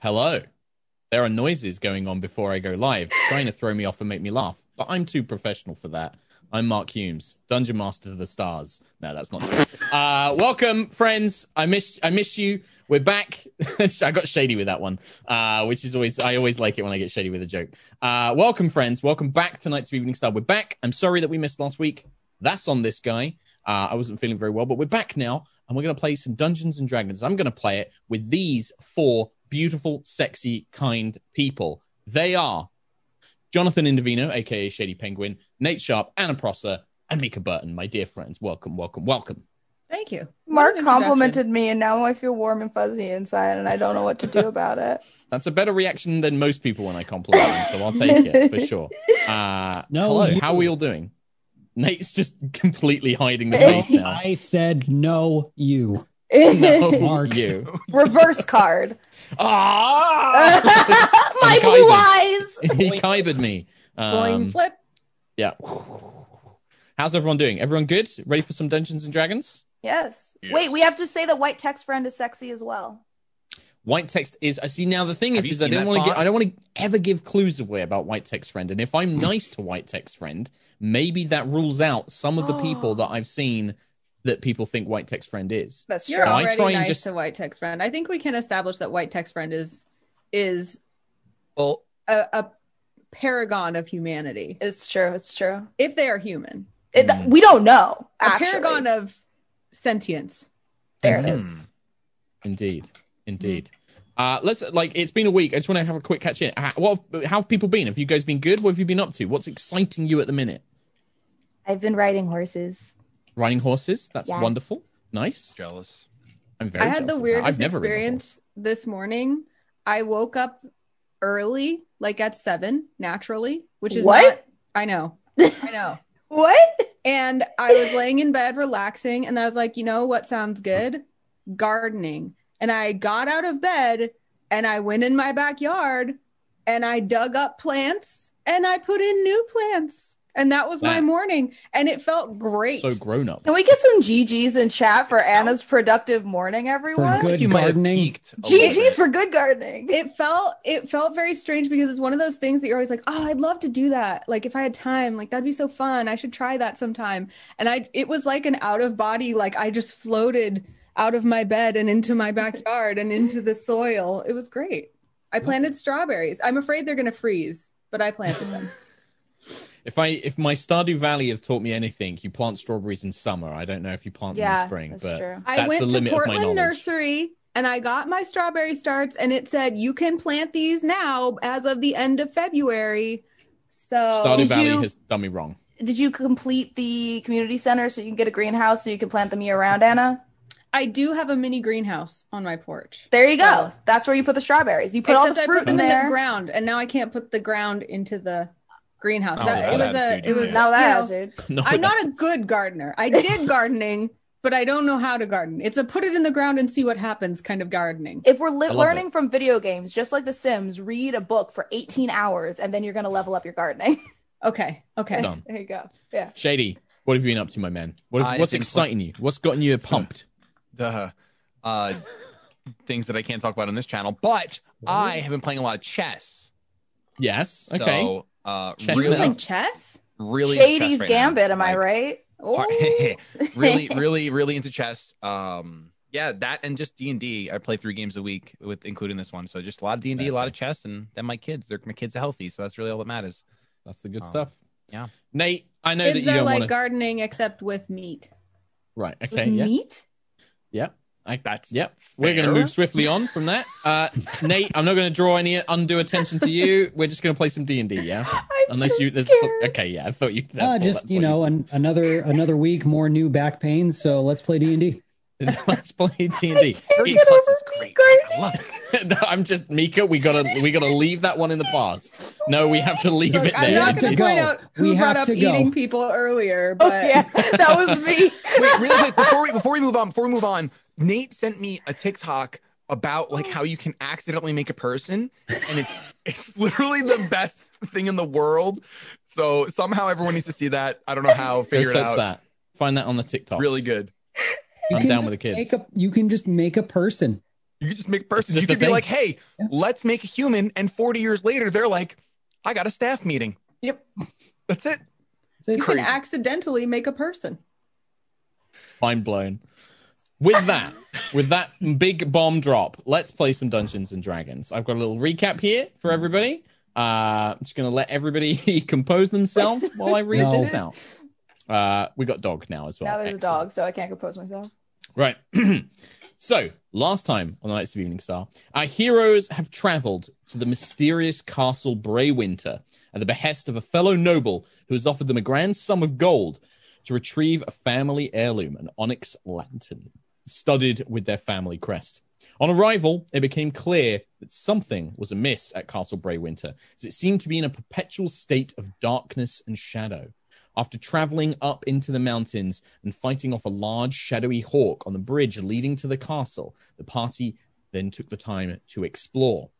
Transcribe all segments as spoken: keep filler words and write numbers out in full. Hello. There are noises going on before I go live, trying to throw me off and make me laugh. But I'm too professional for that. I'm Mark Hulmes, Dungeon Master to the Stars. No, that's not true. Uh, welcome, friends. I miss I miss you. We're back. I got shady with that one, uh, which is always, I always like it when I get shady with a joke. Uh, welcome, friends. Welcome back to Night's Evening Star. We're back. I'm sorry that we missed last week. That's on this guy. Uh, I wasn't feeling very well, but we're back now, and we're going to play some Dungeons and Dragons. I'm going to play it with these four beautiful, sexy, kind people. They are Jonathan Indovino, a k a. Shady Penguin, Nate Sharp, Anna Prosser, and Mica Burton, my dear friends. Welcome, welcome, welcome. Thank you. Mark complimented me, and now I feel warm and fuzzy inside, and I don't know what to do about it. That's a better reaction than most people when I compliment them, so I'll take it, for sure. Uh, no, hello, you. How are we all doing? Nate's just completely hiding the face now. I said no, you. No, Mark, you. Reverse card. Ah! My blue eyes. He kybered me. Um, flip. Yeah. How's everyone doing? Everyone good? Ready for some Dungeons and Dragons? Yes. yes. Wait, we have to say that white text friend is sexy as well. White text is. I see. Now the thing is, is I don't want to. I don't want to ever give clues away about white text friend. And if I'm nice to white text friend, maybe that rules out some of the oh. people that I've seen that people think white text friend is. That's true. You're so already I try nice and just... to white text friend. I think we can establish that white text friend is is well a, a paragon of humanity. It's true. It's true. If they are human, it, mm. we don't know. A actually. paragon of sentience. There mm. it is. Indeed, indeed. Mm. Uh, let's like. It's been a week. I just want to have a quick catch in. How, what have, how have people been? Have you guys been good? What have you been up to? What's exciting you at the minute? I've been riding horses. Riding horses, that's yeah. wonderful. Nice. Jealous. I'm very I had the weirdest experience this morning. I woke up early, like at seven, naturally, which is what? Not, I know. I know. What? And I was laying in bed relaxing, and I was like, you know what sounds good? Gardening. And I got out of bed, and I went in my backyard, and I dug up plants, and I put in new plants. And that was wow. my morning. And it felt great. So grown up. Can we get some G Gs in chat for Anna's productive morning, everyone? For good gardening. G Gs for good gardening. It felt it felt very strange because it's one of those things that you're always like, oh, I'd love to do that. Like if I had time, like that'd be so fun. I should try that sometime. And I it was like an out of body, like I just floated out of my bed and into my backyard and into the soil. It was great. I planted strawberries. I'm afraid they're gonna freeze, but I planted them. If I if my Stardew Valley have taught me anything, you plant strawberries in summer. I don't know if you plant yeah, them in spring, that's but true. That's I went the to limit Portland of my knowledge. Nursery and I got my strawberry starts, and it said you can plant these now as of the end of February. So Stardew Valley you, has done me wrong. Did you complete the community center so you can get a greenhouse so you can plant them year round, Anna? I do have a mini greenhouse on my porch. There you go. So, that's where you put the strawberries. You put all the fruit I put them in, there. in the ground, and now I can't put the ground into the greenhouse. Oh, that, it, was a, it was a. It was now that you know, I'm not a good gardener. I did gardening, but I don't know how to garden. It's a put it in the ground and see what happens kind of gardening. If we're li- learning it. from video games, just like The Sims, read a book for eighteen hours, and then you're going to level up your gardening. Okay. Okay. Done. There you go. Yeah. Shady, what have you been up to, my man? What have, what's exciting you? What's gotten you pumped? The uh, things that I can't talk about on this channel, but Ooh. I have been playing a lot of chess. Yes. Okay. So, Uh, chess really, like chess? Really Shady's right Gambit, now. am like, I right? Oh. really, really, really into chess. Um, yeah, that and just D and D. I play three games a week, with including this one. So just a lot of D and D, that's a lot nice. of chess, and then my kids. They're, my kids are healthy, so that's really all that matters. That's the good um, stuff. Yeah, Nate, I know kids that you are don't like wanna... gardening except with meat. Right. Okay. With yeah. Meat. Yeah. I, that's yep. Fair. We're going to move swiftly on from that. Uh, Nate, I'm not going to draw any undue attention to you. We're just going to play some D and D, yeah? I'm Unless so you, there's scared. So, okay, yeah. I thought you. I uh, thought just you know, you... An, another another week, more new back pains. So let's play D and D. Let's play D and D. I'm just Mika. We gotta we gotta leave that one in the past. No, we have to leave Look, it there. I'm not gonna point out who we brought up eating people earlier, but oh, yeah, that was me. Wait, really quick before we before we move on, before we move on. Nate sent me a TikTok about like how you can accidentally make a person, and it's it's literally the best thing in the world. So somehow everyone needs to see that. I don't know how. Figure it out. That. Find that on the TikTok. Really good. You I'm down with the kids. A, you can just make a person. You could just make persons. You could be thing. like, hey, yeah. let's make a human. And forty years later, they're like, I got a staff meeting. Yep. That's it. So it's you crazy. Can accidentally make a person. Mind blown. With that, with that big bomb drop, let's play some Dungeons and Dragons. I've got a little recap here for everybody. Uh, I'm just going to let everybody compose themselves while I read no. this out. Uh, we got dog now as well. Now there's Excellent. a dog, so I can't compose myself. Right. So, last time on Night's Evening Star, our heroes have travelled to the mysterious Castle Braewinter at the behest of a fellow noble who has offered them a grand sum of gold to retrieve a family heirloom, an onyx lantern, studded with their family crest. On arrival, it became clear that something was amiss at Castle Braewinter, as it seemed to be in a perpetual state of darkness and shadow. After travelling up into the mountains and fighting off a large shadowy hawk on the bridge leading to the castle, the party then took the time to explore.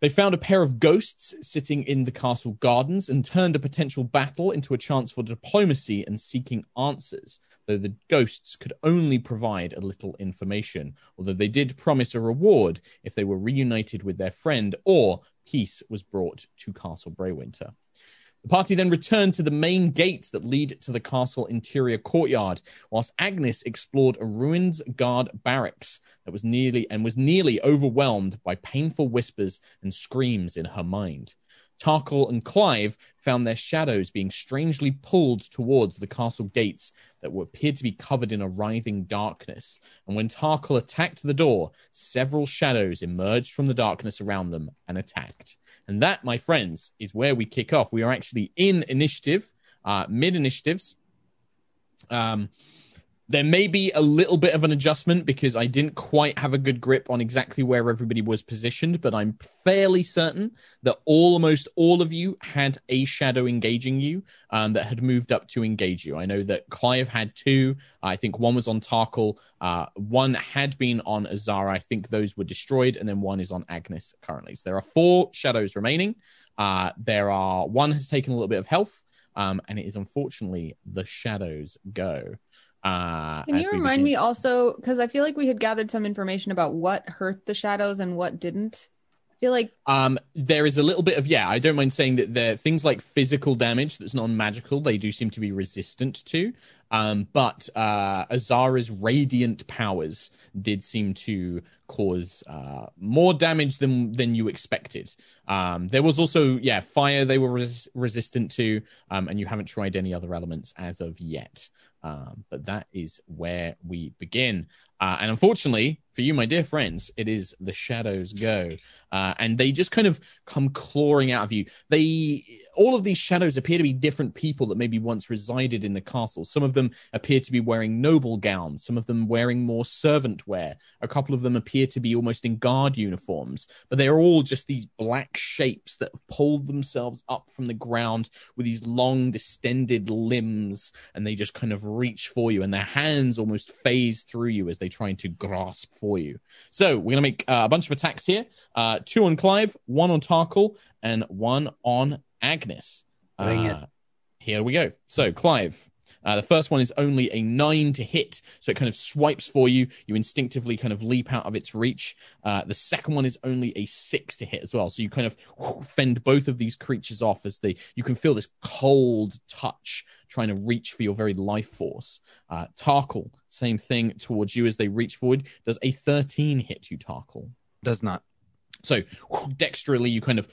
They found a pair of ghosts sitting in the castle gardens and turned a potential battle into a chance for diplomacy and seeking answers, though the ghosts could only provide a little information, although they did promise a reward if they were reunited with their friend or peace was brought to Castle Braewinter. The party then returned to the main gates that lead to the castle interior courtyard, whilst Agnis explored a ruined guard barracks that was nearly and was nearly overwhelmed by painful whispers and screams in her mind. Tarkhal and Clive found their shadows being strangely pulled towards the castle gates that were, appeared to be covered in a writhing darkness, and when Tarkhal attacked the door, several shadows emerged from the darkness around them and attacked. And that, my friends, is where we kick off. We are actually in initiative, uh, mid-initiatives. Um, there may be a little bit of an adjustment because I didn't quite have a good grip on exactly where everybody was positioned, but I'm fairly certain that almost all of you had a shadow engaging you um, that had moved up to engage you. I know that Clive had two. I think one was on Tarkhal. Uh, one had been on Azara. I think those were destroyed, and then one is on Agnis currently. So there are four shadows remaining. Uh, there are one has taken a little bit of health, um, and it is unfortunately the shadow's go. Uh, Can you remind me also, because I feel like we had gathered some information about what hurt the shadows and what didn't. I feel like um, there is a little bit of, yeah, I don't mind saying that there things like physical damage that's non-magical, they do seem to be resistant to. Um, but uh, Azara's radiant powers did seem to cause uh, more damage than than you expected. Um, there was also, yeah, fire they were res- resistant to, um, and you haven't tried any other elements as of yet. Um, but that is where we begin. Uh, and unfortunately for you, my dear friends, it is the shadows go. Uh, and they just kind of come clawing out of you. They all of these shadows appear to be different people that maybe once resided in the castle. Some of them appear to be wearing noble gowns, some of them wearing more servant wear. A couple of them appear to be almost in guard uniforms, but they're all just these black shapes that have pulled themselves up from the ground with these long distended limbs, and they just kind of reach for you, and their hands almost phase through you as they try to grasp for you. So we're going to make uh, a bunch of attacks here. Uh, two on Clive, one on Tarkhal, and one on Agnis. Uh, here we go. So Clive, uh, the first one is only a nine to hit, so it kind of swipes for you. You instinctively kind of leap out of its reach. Uh, the second one is only a six to hit as well, so you kind of whoo, fend both of these creatures off as they. You can feel this cold touch trying to reach for your very life force. Uh, Tarkhal, same thing towards you as they reach forward. Does a thirteen hit you, Tarkhal? Does not. So dexterously, you kind of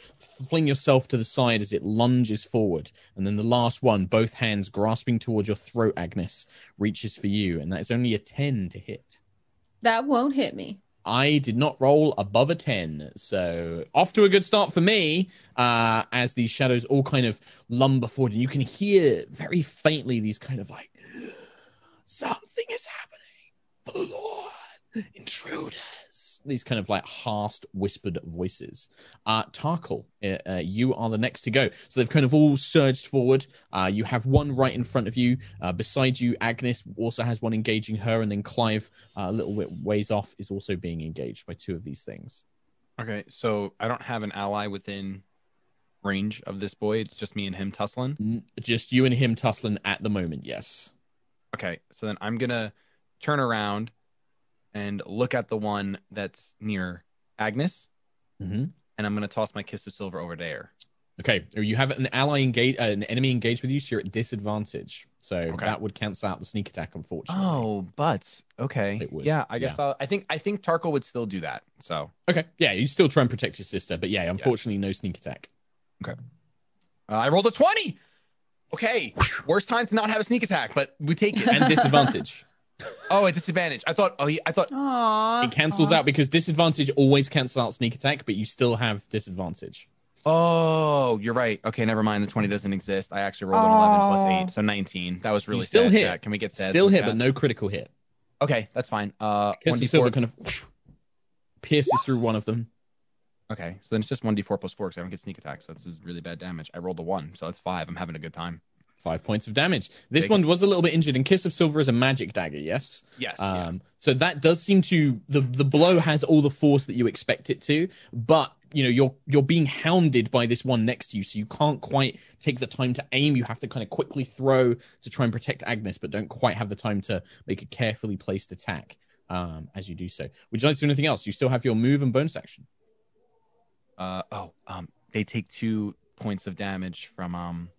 fling yourself to the side as it lunges forward. And then the last one, both hands grasping towards your throat, Agnis, reaches for you. And that is only a ten to hit. That won't hit me. I did not roll above a ten. So off to a good start for me uh, as these shadows all kind of lumber forward. And you can hear very faintly these kind of like, something is happening. The Lord, intruders. These kind of like harsh whispered voices. Uh, Tarkhal, uh, you are the next to go. So they've kind of all surged forward. Uh, you have one right in front of you. Uh, beside you, Agnis also has one engaging her. And then Clive, uh, a little bit ways off, is also being engaged by two of these things. Okay, so I don't have an ally within range of this boy. It's just me and him tussling? Just you and him tussling at the moment, yes. Okay, so then I'm going to turn around and look at the one that's near Agnis. Mm-hmm. And I'm going to toss my Kiss of Silver over there. Okay. You have an ally engage, uh, an enemy engaged with you, so you're at disadvantage. So okay. that would cancel out the sneak attack, unfortunately. Oh, but okay. It would. Yeah, I guess yeah. I'll, I think I think Tarkhal would still do that. So okay, yeah, you still try and protect your sister, but yeah, unfortunately, yeah. no sneak attack. Okay. Uh, I rolled a twenty. Okay, worst time to not have a sneak attack, but we take it. And disadvantage. Oh, a disadvantage. I thought. Oh, yeah, I thought aww, it cancels aww. out because disadvantage always cancels out sneak attack, but you still have disadvantage. Oh, you're right. Okay, never mind. The twenty doesn't exist. I actually rolled an eleven plus eight, so nineteen. That was really still sad. Hit. Yeah, can we get sad? Still hit, but no critical hit. Okay, that's fine. Uh, Kiss of Silver kind of whoosh, pierces what? through one of them. Okay, so then it's just one d four plus four because I don't get sneak attack, so this is really bad damage. I rolled a one, so that's five. I'm having a good time. Five points of damage. This Big. one was a little bit injured, and Kiss of Silver is a magic dagger, yes? Yes. Um, yeah. So that does seem to... The, the blow has all the force that you expect it to, but... You know, you're you're being hounded by this one next to you, so you can't quite take the time to aim. You have to kind of quickly throw to try and protect Agnis, but don't quite have the time to make a carefully placed attack um, as you do so. Would you like to do anything else? You still have your move and bonus action. Uh, oh, um, they take two points of damage from... Um,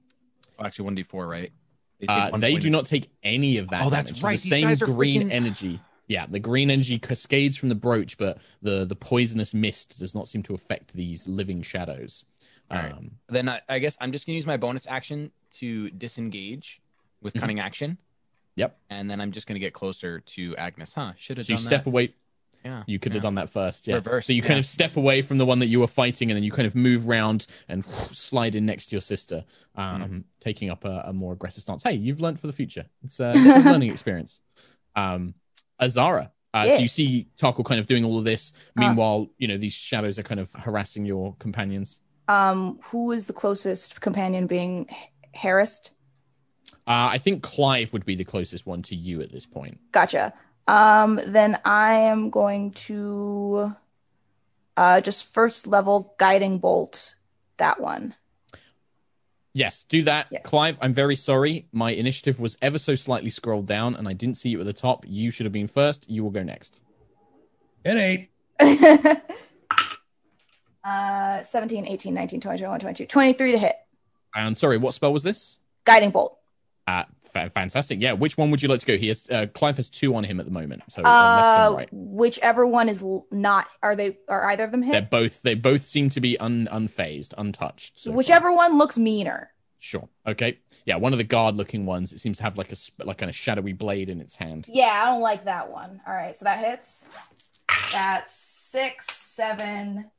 oh, actually, one d four, right? They, uh, they do not take any of that. Oh, damage. That's right. The These same green freaking... energy... Yeah, the green energy cascades from the brooch, but the, the poisonous mist does not seem to affect these living shadows. All right. Um, then I, I guess I'm just going to use my bonus action to disengage with cunning mm-hmm. action. Yep. And then I'm just going to get closer to Agnis. Huh, should have so done that. So you step away. Yeah. You could yeah. have done that first. Yeah. Reverse, so you yeah. kind of step away from the one that you were fighting, and then you kind of move round and whoosh, slide in next to your sister, um, mm-hmm. taking up a, a more aggressive stance. Hey, you've learned for the future. It's, uh, it's a learning experience. Um Azara. Uh, yeah. So you see Tarkhal kind of doing all of this. Meanwhile, uh, you know, these shadows are kind of harassing your companions. Um, who is the closest companion being harassed? Uh, I think Clive would be the closest one to you at this point. Gotcha. Um, then I am going to uh, just first level guiding bolt that one. Yes, do that. Yeah. Clive, I'm very sorry. My initiative was ever so slightly scrolled down, and I didn't see you at the top. You should have been first. You will go next. It ain't. uh, seventeen, eighteen, nineteen, twenty, twenty-one, twenty-two. twenty-three to hit. I'm sorry, what spell was this? Guiding Bolt. Uh, fa- fantastic. Yeah, which one would you like to go? He has, uh, Clive has two on him at the moment. So uh, left and right. Whichever one is not... Are they? Are either of them hit? They're both, they both seem to be un, unfazed, untouched. So whichever far. one looks meaner. Sure. Okay. Yeah, one of the guard-looking ones. It seems to have like a like kind of shadowy blade in its hand. Yeah, I don't like that one. All right, so that hits. That's six, seven,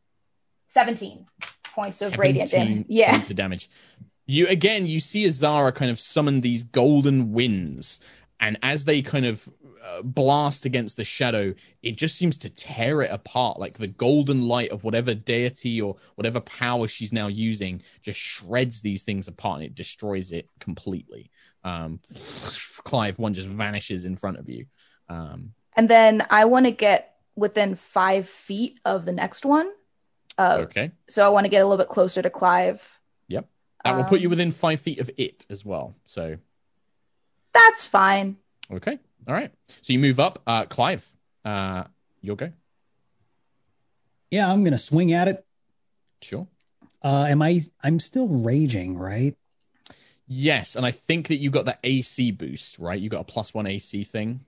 seventeen points of seventeen radiant damage. Yeah. Points of damage. You again, you see Azara kind of summon these golden winds, and as they kind of uh, blast against the shadow, it just seems to tear it apart. Like the golden light of whatever deity or whatever power she's now using just shreds these things apart, and it destroys it completely. Um, Clive, one just vanishes in front of you. Um, and then I want to get within five feet of the next one. Uh, okay. So I want to get a little bit closer to Clive. Yep. That will put you within five feet of it as well. So that's fine. Okay. All right. So you move up. Uh, Clive, uh, you'll go. Yeah, I'm going to swing at it. Sure. Uh, am I? I'm still raging, right? Yes. And I think that you got the A C boost, right? You got a plus one A C thing.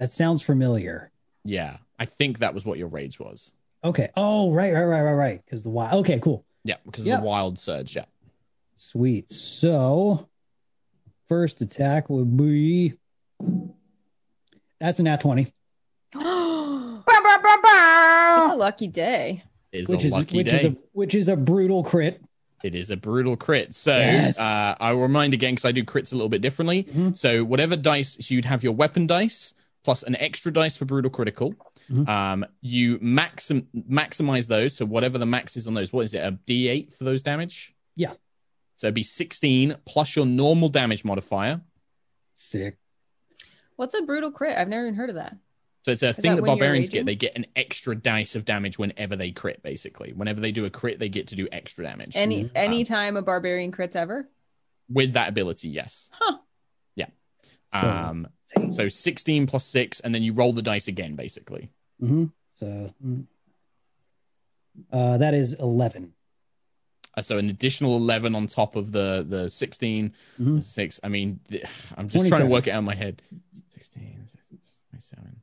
That sounds familiar. Yeah. I think that was what your rage was. Okay. Oh, right, right, right, right, right. Because the wild. Okay, cool. Yeah, because of yep. the wild surge, yeah. Sweet. So, first attack would be... That's a nat twenty. It's a lucky day. It is which a is, lucky which day. Is a, which is a brutal crit. It is a brutal crit. So, yes. uh, I will remind again, because I do crits a little bit differently. Mm-hmm. So, whatever dice, so you'd have your weapon dice, plus an extra dice for brutal critical. Mm-hmm. Um, you maxim- maximize those. So whatever the max is on those, what is it? A D eight for those damage? Yeah. So it'd be sixteen plus your normal damage modifier. Sick. What's a brutal crit? I've never even heard of that. So it's a is thing that, that barbarians get. They get an extra dice of damage whenever they crit, basically. Whenever they do a crit, they get to do extra damage. Any mm-hmm. any um, time a barbarian crits ever? With that ability, yes. Huh. Um, so sixteen plus six, and then you roll the dice again, basically. Mm-hmm. So uh, that is eleven. Uh, so an additional eleven on top of the the sixteen. Mm-hmm. Six. I mean, I'm just trying to work it out in my head. sixteen, twenty-seven,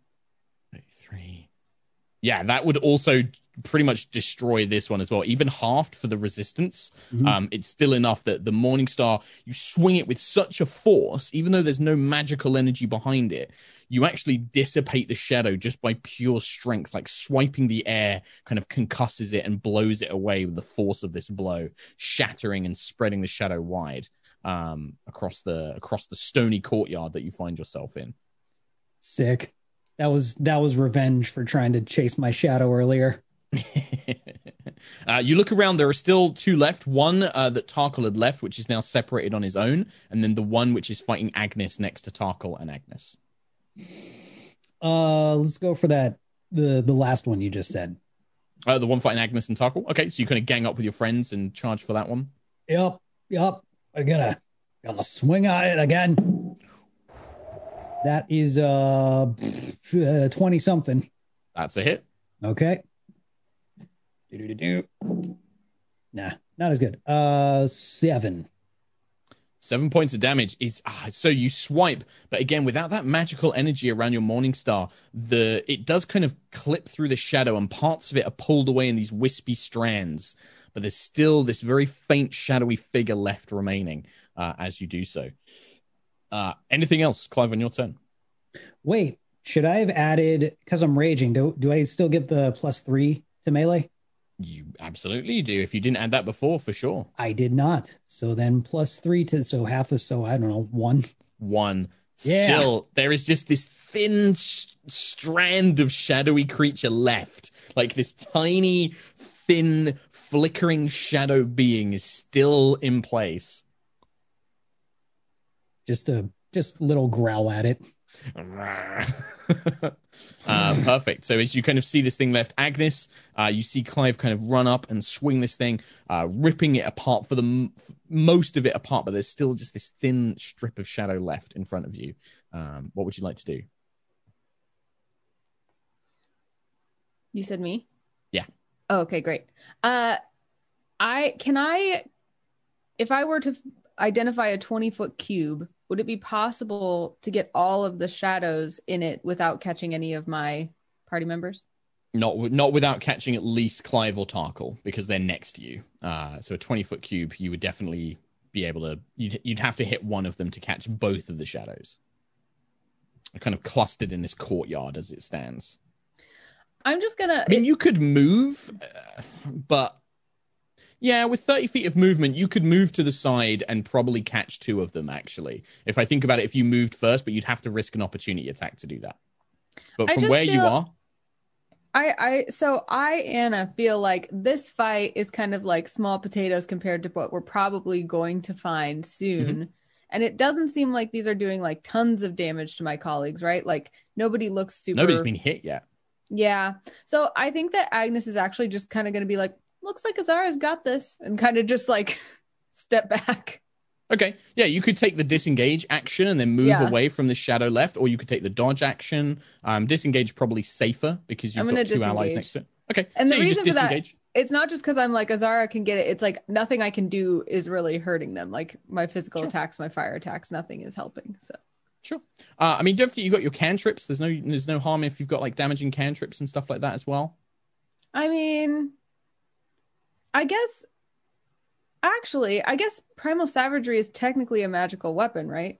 thirty-three. Yeah, that would also pretty much destroy this one as well. Even halved for the resistance, mm-hmm. um, it's still enough that the Morningstar, you swing it with such a force, even though there's no magical energy behind it, you actually dissipate the shadow just by pure strength, like swiping the air kind of concusses it and blows it away with the force of this blow, shattering and spreading the shadow wide um, across the across the stony courtyard that you find yourself in. Sick. That was that was revenge for trying to chase my shadow earlier. uh, you look around. There are still two left. One uh, that Tarkhal had left, which is now separated on his own, and then the one which is fighting Agnis next to Tarkhal and Agnis. Uh, let's go for that. the The last one you just said. Uh, the one fighting Agnis and Tarkhal. Okay, so you kind of gang up with your friends and charge for that one. Yep, yep. I gotta gotta swing at it again. That is uh twenty-something. That's a hit. Okay. Do-do-do-do. Nah, not as good. Uh, seven. Seven points of damage is... Ah, so you swipe, but again, without that magical energy around your Morningstar, the it does kind of clip through the shadow, and parts of it are pulled away in these wispy strands, but there's still this very faint, shadowy figure left remaining uh, as you do so. Uh, anything else, Clive, on your turn? Wait, should I have added, because I'm raging, do do I still get the plus three to melee? You absolutely do. If you didn't add that before, for sure. I did not. So then plus three to, so half of, so I don't know, one. One. Yeah. Still, there is just this thin sh- strand of shadowy creature left. Like this tiny, thin, flickering shadow being is still in place. Just a just little growl at it. uh, perfect. So as you kind of see this thing left, Agnis, uh, you see Clive kind of run up and swing this thing, uh, ripping it apart for the m- most of it apart, but there's still just this thin strip of shadow left in front of you. Um, what would you like to do? You said me? Yeah. Oh, okay, great. Uh, I can I, if I were to identify a twenty-foot cube, would it be possible to get all of the shadows in it without catching any of my party members? Not not without catching at least Clive or Tarkhal, because they're next to you. Uh, so a twenty-foot cube, you would definitely be able to... You'd, you'd have to hit one of them to catch both of the shadows. They're kind of clustered in this courtyard as it stands. I'm just going to... I mean, it... you could move, uh, but... Yeah, with thirty feet of movement, you could move to the side and probably catch two of them, actually. If I think about it, if you moved first, but you'd have to risk an opportunity attack to do that. But from where feel, you are... I, I, So I, Anna, feel like this fight is kind of like small potatoes compared to what we're probably going to find soon. Mm-hmm. And it doesn't seem like these are doing like tons of damage to my colleagues, right? Like nobody looks super... Nobody's been hit yet. Yeah. So I think that Agnis is actually just kind of going to be like, looks like Azara's got this, and kind of just like step back. Okay. Yeah, you could take the disengage action and then move yeah. away from the shadow left, or you could take the dodge action. Um, disengage probably safer because you've got two disengage. allies next to it. Okay. And so the reason for disengage. that, it's not just because I'm like, Azara can get it. It's like nothing I can do is really hurting them. Like my physical sure. attacks, my fire attacks, nothing is helping. So Sure. Uh, I mean, don't forget you got your cantrips. There's no, there's no harm if you've got like damaging cantrips and stuff like that as well. I mean... I guess, actually, I guess Primal Savagery is technically a magical weapon, right?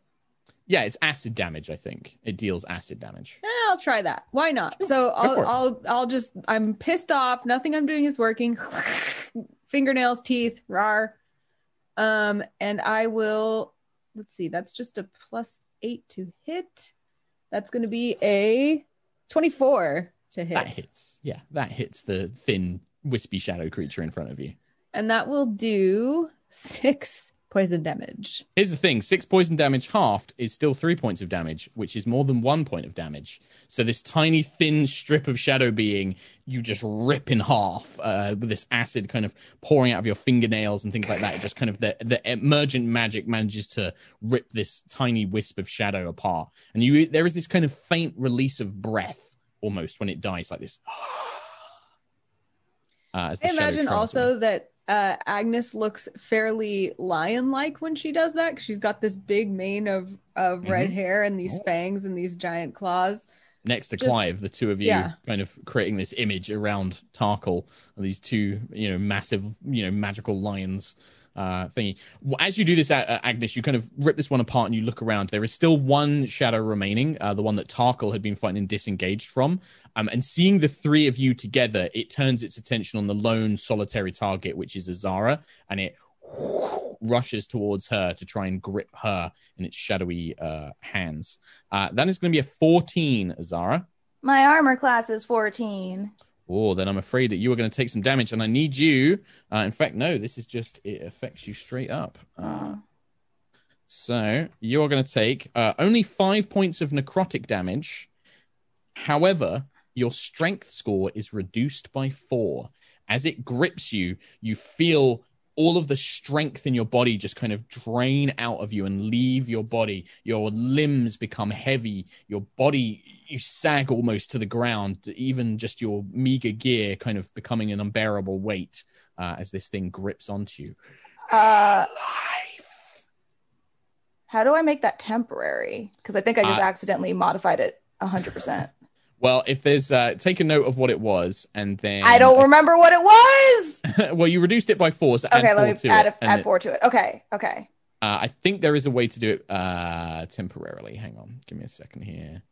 Yeah, it's acid damage, I think. It deals acid damage. Yeah, I'll try that. Why not? So I'll, I'll, I'll just, I'm pissed off. Nothing I'm doing is working. Fingernails, teeth, rawr. Um, and I will, let's see, that's just a plus eight to hit. That's going to be a twenty-four to hit. That hits. Yeah, that hits the thin wispy shadow creature in front of you, and that will do six poison damage. Here's the thing. Six poison damage halved is still three points of damage, which is more than one point of damage. So this tiny, thin strip of shadow being, you just rip in half uh, with this acid kind of pouring out of your fingernails and things like that. It just kind of, the, the emergent magic manages to rip this tiny wisp of shadow apart. And you there is this kind of faint release of breath almost when it dies, like this. Uh, I imagine also that uh, Agnes looks fairly lion-like when she does that, because she's got this big mane of, of mm-hmm. red hair and these fangs and these giant claws. Next to Just, Clive, the two of you yeah. kind of creating this image around Tarkhal, these two, you know, massive, you know, magical lions uh, thingy. As you do this, Agnes, you kind of rip this one apart and you look around. There is still one shadow remaining, uh, the one that Tarkhal had been fighting and disengaged from. Um, and seeing the three of you together, it turns its attention on the lone solitary target, which is Azara, and it rushes towards her to try and grip her in its shadowy uh, hands. Uh, that is going to be a fourteen, Azara. My armor class is fourteen. Oh, then I'm afraid that you are going to take some damage, and I need you. Uh, in fact, no, this is just, it affects you straight up. Uh, so you're going to take uh, only five points of necrotic damage. However, your strength score is reduced by four. As it grips you, you feel all of the strength in your body just kind of drain out of you and leave your body. Your limbs become heavy. Your body, you sag almost to the ground, even just your meager gear kind of becoming an unbearable weight uh, as this thing grips onto you. Uh, Life. How do I make that temporary? Because I think I just uh, accidentally modified it one hundred percent. Well, if there's, uh, take a note of what it was, and then... I don't remember what it was! Well, you reduced it by four, so add okay, four let me to add a, it. Add four it, to it. Okay, okay. Uh, I think there is a way to do it uh, temporarily. Hang on, give me a second here.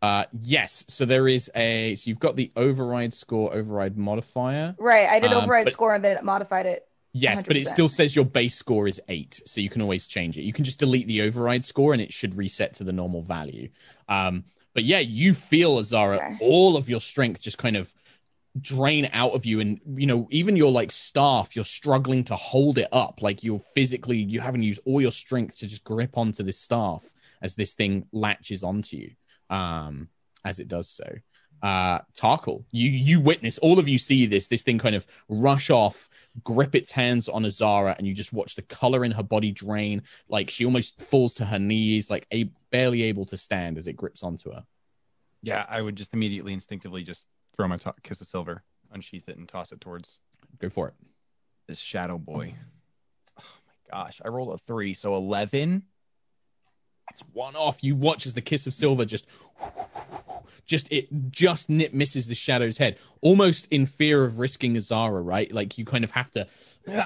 Uh, yes, so there is a... So you've got the override score, override modifier. Right, I did override um, but- score, and then it modified it. Yes, one hundred percent. But it still says your base score is eight, so you can always change it. You can just delete the override score, and it should reset to the normal value. Um, but yeah, you feel, Azara, okay. all of your strength just kind of drain out of you, and you know, even your like staff, you're struggling to hold it up. Like you're physically, you haven't used all your strength to just grip onto this staff as this thing latches onto you, um, as it does so. Uh, Tarkhal, you you witness, all of you see this this thing kind of rush off, grip its hands on Azara, and you just watch the color in her body drain. Like she almost falls to her knees, like a, barely able to stand as it grips onto her. Yeah, I would just immediately instinctively just throw my to- kiss of silver, unsheath it, and toss it towards. Go for it. This shadow boy. Oh my gosh, I rolled a three, so eleven. That's one off. You watch as the kiss of silver just, just it just nip misses the shadow's head, almost in fear of risking Azara, right? Like you kind of have to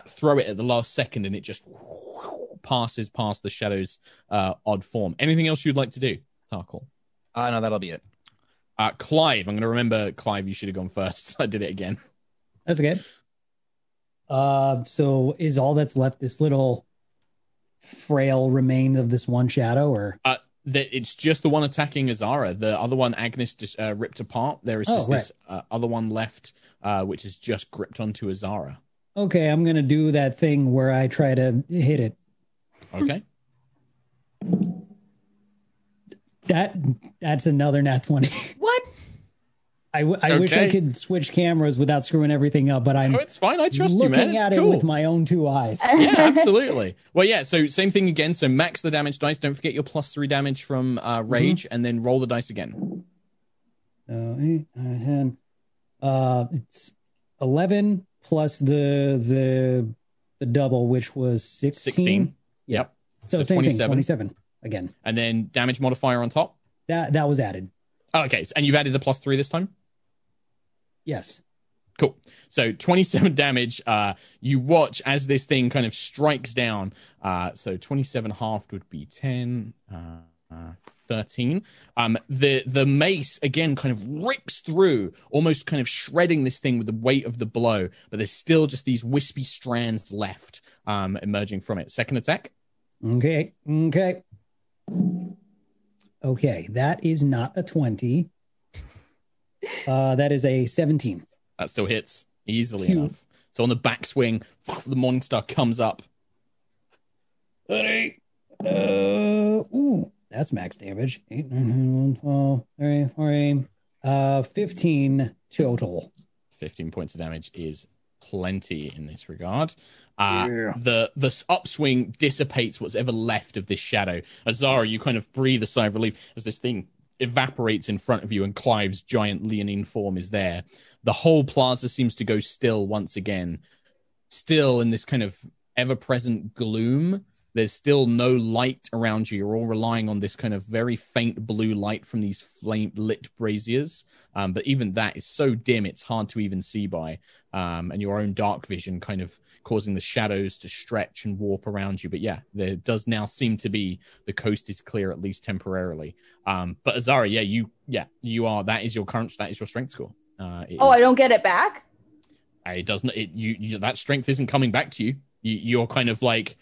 throw it at the last second, and it just passes past the shadow's uh, odd form. Anything else you'd like to do, Tarkhal? Uh, no, that'll be it. Uh, Clive, I'm going to remember, Clive, you should have gone first. I did it again. That's okay. Uh, so is all that's left this little... frail remain of this one shadow, or uh that it's just the one attacking Azara? The other one Agnes just uh, ripped apart. There is oh, just right. this uh, other one left uh which is just gripped onto Azara. Okay, I'm gonna do that thing where I try to hit it. Okay. that that's another nat twenty. What? I, w- I okay. wish I could switch cameras without screwing everything up, but I'm oh, it's fine. I trust looking you, man. It's at cool. it with my own two eyes. Yeah, absolutely. Well, yeah, so same thing again. So max the damage dice. Don't forget your plus three damage from uh, Rage, mm-hmm. and then roll the dice again. Uh, uh, it's eleven plus the the the double, which was sixteen. sixteen. Yep. So, so same twenty-seven. Thing, twenty-seven again. And then damage modifier on top? That, that was added. Oh, okay, and you've added the plus three this time? Yes. Cool. So twenty-seven damage. Uh, you watch as this thing kind of strikes down. Uh, so twenty-seven halved would be ten, uh, uh, thirteen. Um, the the mace again kind of rips through, almost kind of shredding this thing with the weight of the blow. But there's still just these wispy strands left um, emerging from it. Second attack. Okay. Okay. Okay, that is not a twenty. Uh, that is a seventeen. That still hits. easily Phew. enough. So on the backswing, the Morningstar comes up. Uh, ooh, that's max damage. eight, nine, nine, twelve, thirty, forty, uh, fifteen total. fifteen points of damage is plenty in this regard. Uh, yeah. The the upswing dissipates what's ever left of this shadow. Azara, you kind of breathe a sigh of relief as this thing evaporates in front of you and Clive's giant leonine form is there. The whole plaza seems to go still once again. Still in this kind of ever-present gloom. There's still no light around you. You're all relying on this kind of very faint blue light from these flame-lit braziers. Um, but even that is so dim, it's hard to even see by. Um, and your own dark vision kind of causing the shadows to stretch and warp around you. But yeah, there does now seem to be the coast is clear, at least temporarily. Um, but Azara, yeah, you yeah, you are. That is your current, that is your strength score. Uh, oh, is, I don't get it back? It doesn't. It, you, you, that strength isn't coming back to you. you you're kind of like...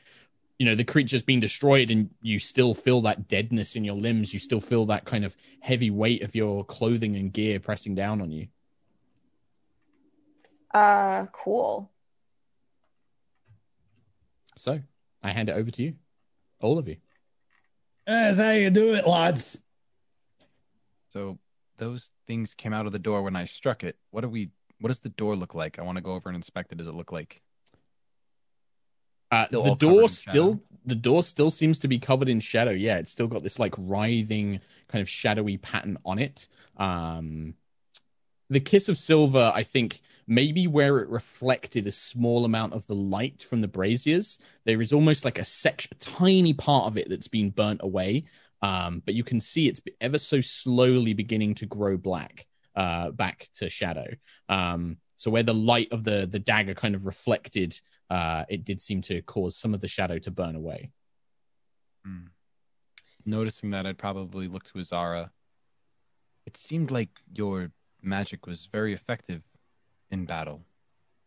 You know, the creature's been destroyed and you still feel that deadness in your limbs. You still feel that kind of heavy weight of your clothing and gear pressing down on you. Uh, cool. So, I hand it over to you. All of you. That's how you do it, lads. So, those things came out of the door when I struck it. What do we, what does the door look like? I want to go over and inspect it. Does it look like... Uh, the door still, the door still seems to be covered in shadow. Yeah, it's still got this like writhing kind of shadowy pattern on it. Um, the Kiss of Silver, I think, maybe where it reflected a small amount of the light from the braziers, there is almost like a section, a tiny part of it that's been burnt away. Um, but you can see it's ever so slowly beginning to grow black, uh, back to shadow. Um, so where the light of the the dagger kind of reflected. Uh, it did seem to cause some of the shadow to burn away. Mm. Noticing that, I'd probably look to Azara. It seemed like your magic was very effective in battle.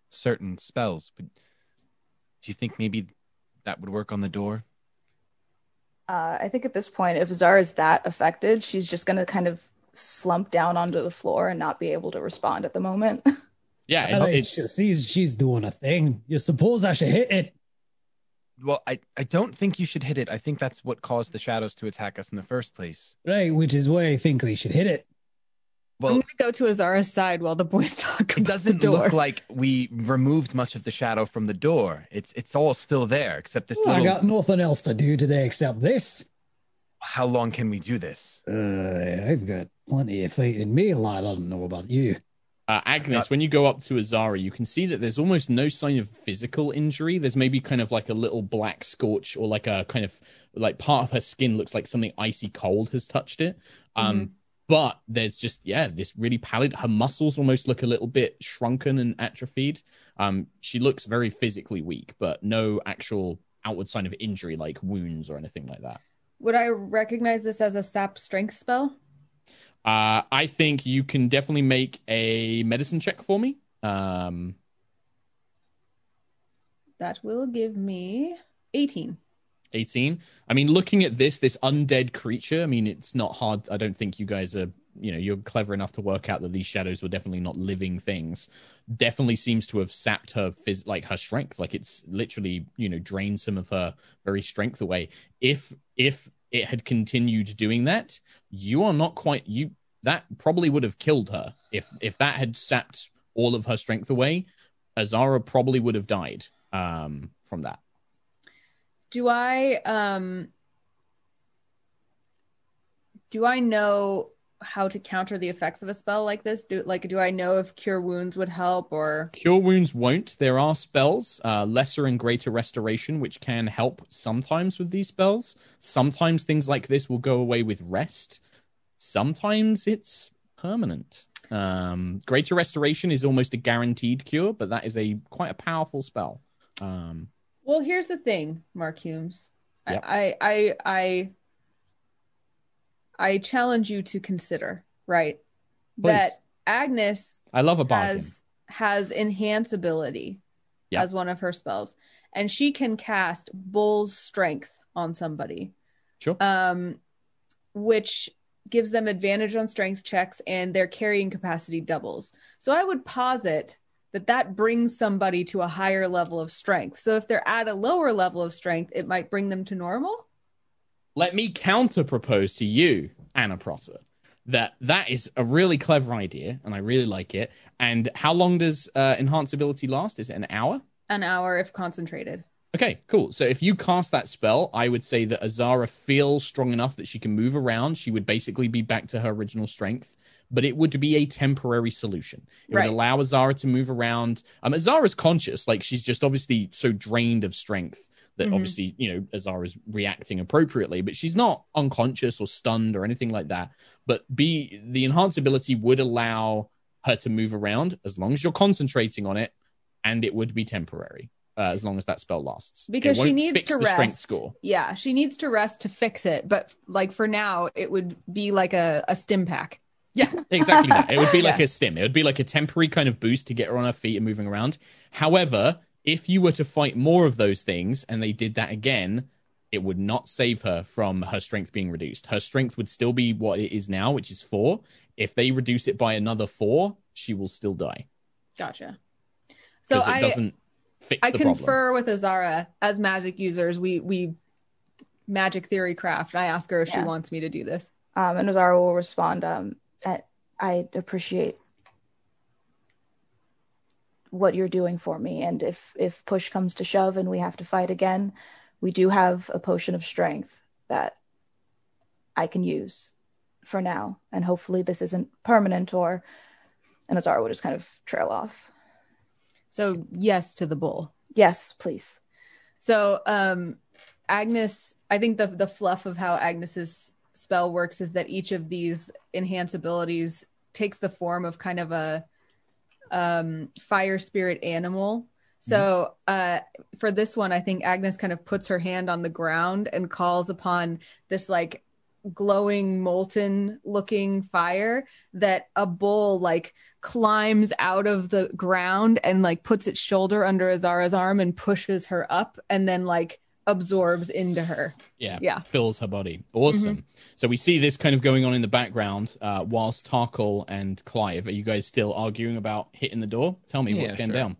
Certain spells, but do you think maybe that would work on the door? Uh, I think at this point, if Azara's that affected, she's just going to kind of slump down onto the floor and not be able to respond at the moment. Yeah, it's, I mean, it's... She's, she's doing a thing. You suppose I should hit it? Well, I, I don't think you should hit it. I think that's what caused the shadows to attack us in the first place. Right, which is why I think we should hit it. Well, I'm going to go to Azara's side while the boys talk about the door. It doesn't look like we removed much of the shadow from the door. It's it's all still there, except this well, little... I got nothing else to do today except this. How long can we do this? Uh, I've got plenty of faith in me, a lot. I don't know about you. Uh, Agnis, when you go up to Azara, you can see that there's almost no sign of physical injury. There's maybe kind of like a little black scorch or like a kind of like part of her skin looks like something icy cold has touched it. Um, mm-hmm. But there's just, yeah, this really pallid. Her muscles almost look a little bit shrunken and atrophied. Um, she looks very physically weak, but no actual outward sign of injury like wounds or anything like that. Would I recognize this as a sap strength spell? Uh, I think you can definitely make a medicine check for me. Um, that will give me eighteen. eighteen. I mean, looking at this, this undead creature, I mean, it's not hard. I don't think you guys are, you know, you're clever enough to work out that these shadows were definitely not living things. Definitely seems to have sapped her, phys- like her strength. Like it's literally, you know, drained some of her very strength away. If, if, it had continued doing that, you are not quite... you. That probably would have killed her. If if that had sapped all of her strength away, Azara probably would have died um, from that. Do I... Um, do I know how to counter the effects of a spell like this? Do like do I know if Cure Wounds would help or... Cure Wounds won't. There are spells, uh, Lesser and Greater Restoration, which can help sometimes with these spells. Sometimes things like this will go away with rest. Sometimes it's permanent. Um, Greater Restoration is almost a guaranteed cure, but that is a quite a powerful spell. Um, well, here's the thing, Mark Hulmes. Yep. I... I, I, I... I challenge you to consider, right? Please. That Agnis I love a has, has enhance ability yeah. as one of her spells. And she can cast Bull's Strength on somebody. Sure. Um, which gives them advantage on strength checks and their carrying capacity doubles. So I would posit that that brings somebody to a higher level of strength. So if they're at a lower level of strength, it might bring them to normal. Let me counter propose to you, Anna Prosser, that that is a really clever idea, and I really like it. And how long does uh, enhance ability last? Is it an hour? An hour if concentrated. Okay, cool. So if you cast that spell, I would say that Azara feels strong enough that she can move around. She would basically be back to her original strength, but it would be a temporary solution. It right. would allow Azara to move around. Um, Azara's conscious. Like, she's just obviously so drained of strength that mm-hmm. obviously, you know, Azara's reacting appropriately, but she's not unconscious or stunned or anything like that. But B, the enhanced ability would allow her to move around as long as you're concentrating on it, and it would be temporary. Uh, as long as that spell lasts, because she needs to rest. Strength score. Yeah, she needs to rest to fix it. But like for now, it would be like a, a stim pack. Yeah, exactly that. It would be like yeah. a stim. It would be like a temporary kind of boost to get her on her feet and moving around. However, if you were to fight more of those things and they did that again, it would not save her from her strength being reduced. Her strength would still be what it is now, which is four. If they reduce it by another four, she will still die. Gotcha. So it I... doesn't. I confer problem. with Azara as magic users. We we magic theory craft. I ask her if yeah. she wants me to do this. Um, and Azara will respond, um, at, I appreciate what you're doing for me. And if, if push comes to shove and we have to fight again, we do have a potion of strength that I can use for now. And hopefully this isn't permanent or... And Azara will just kind of trail off. So yes to the bull. Yes, please. So um, Agnis, I think the the fluff of how Agnes's spell works is that each of these enhance abilities takes the form of kind of a um, fire spirit animal. So uh, for this one, I think Agnis kind of puts her hand on the ground and calls upon this like glowing molten looking fire that a bull like climbs out of the ground and like puts its shoulder under Azara's arm and pushes her up and then like absorbs into her. Yeah, yeah. Fills her body. Awesome. Mm-hmm. So we see this kind of going on in the background uh, whilst Tarkhal and Clive, are you guys still arguing about hitting the door? Tell me yeah, what's going sure. down.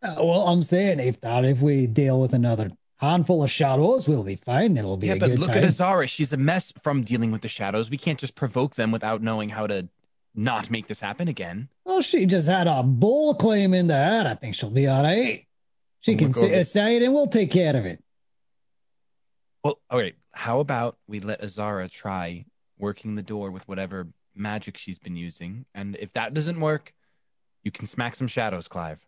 Uh, well, I'm saying if that, if we deal with another handful of shadows, we'll be fine. It'll be yeah, a good time. Yeah, but look at Azara. She's a mess from dealing with the shadows. We can't just provoke them without knowing how to not make this happen again. Well, she just had a bull claim in the head. I think she'll be all right. She we'll can say, say it and we'll take care of it. Well, all right. How about we let Azara try working the door with whatever magic she's been using? And if that doesn't work, you can smack some shadows, Clive.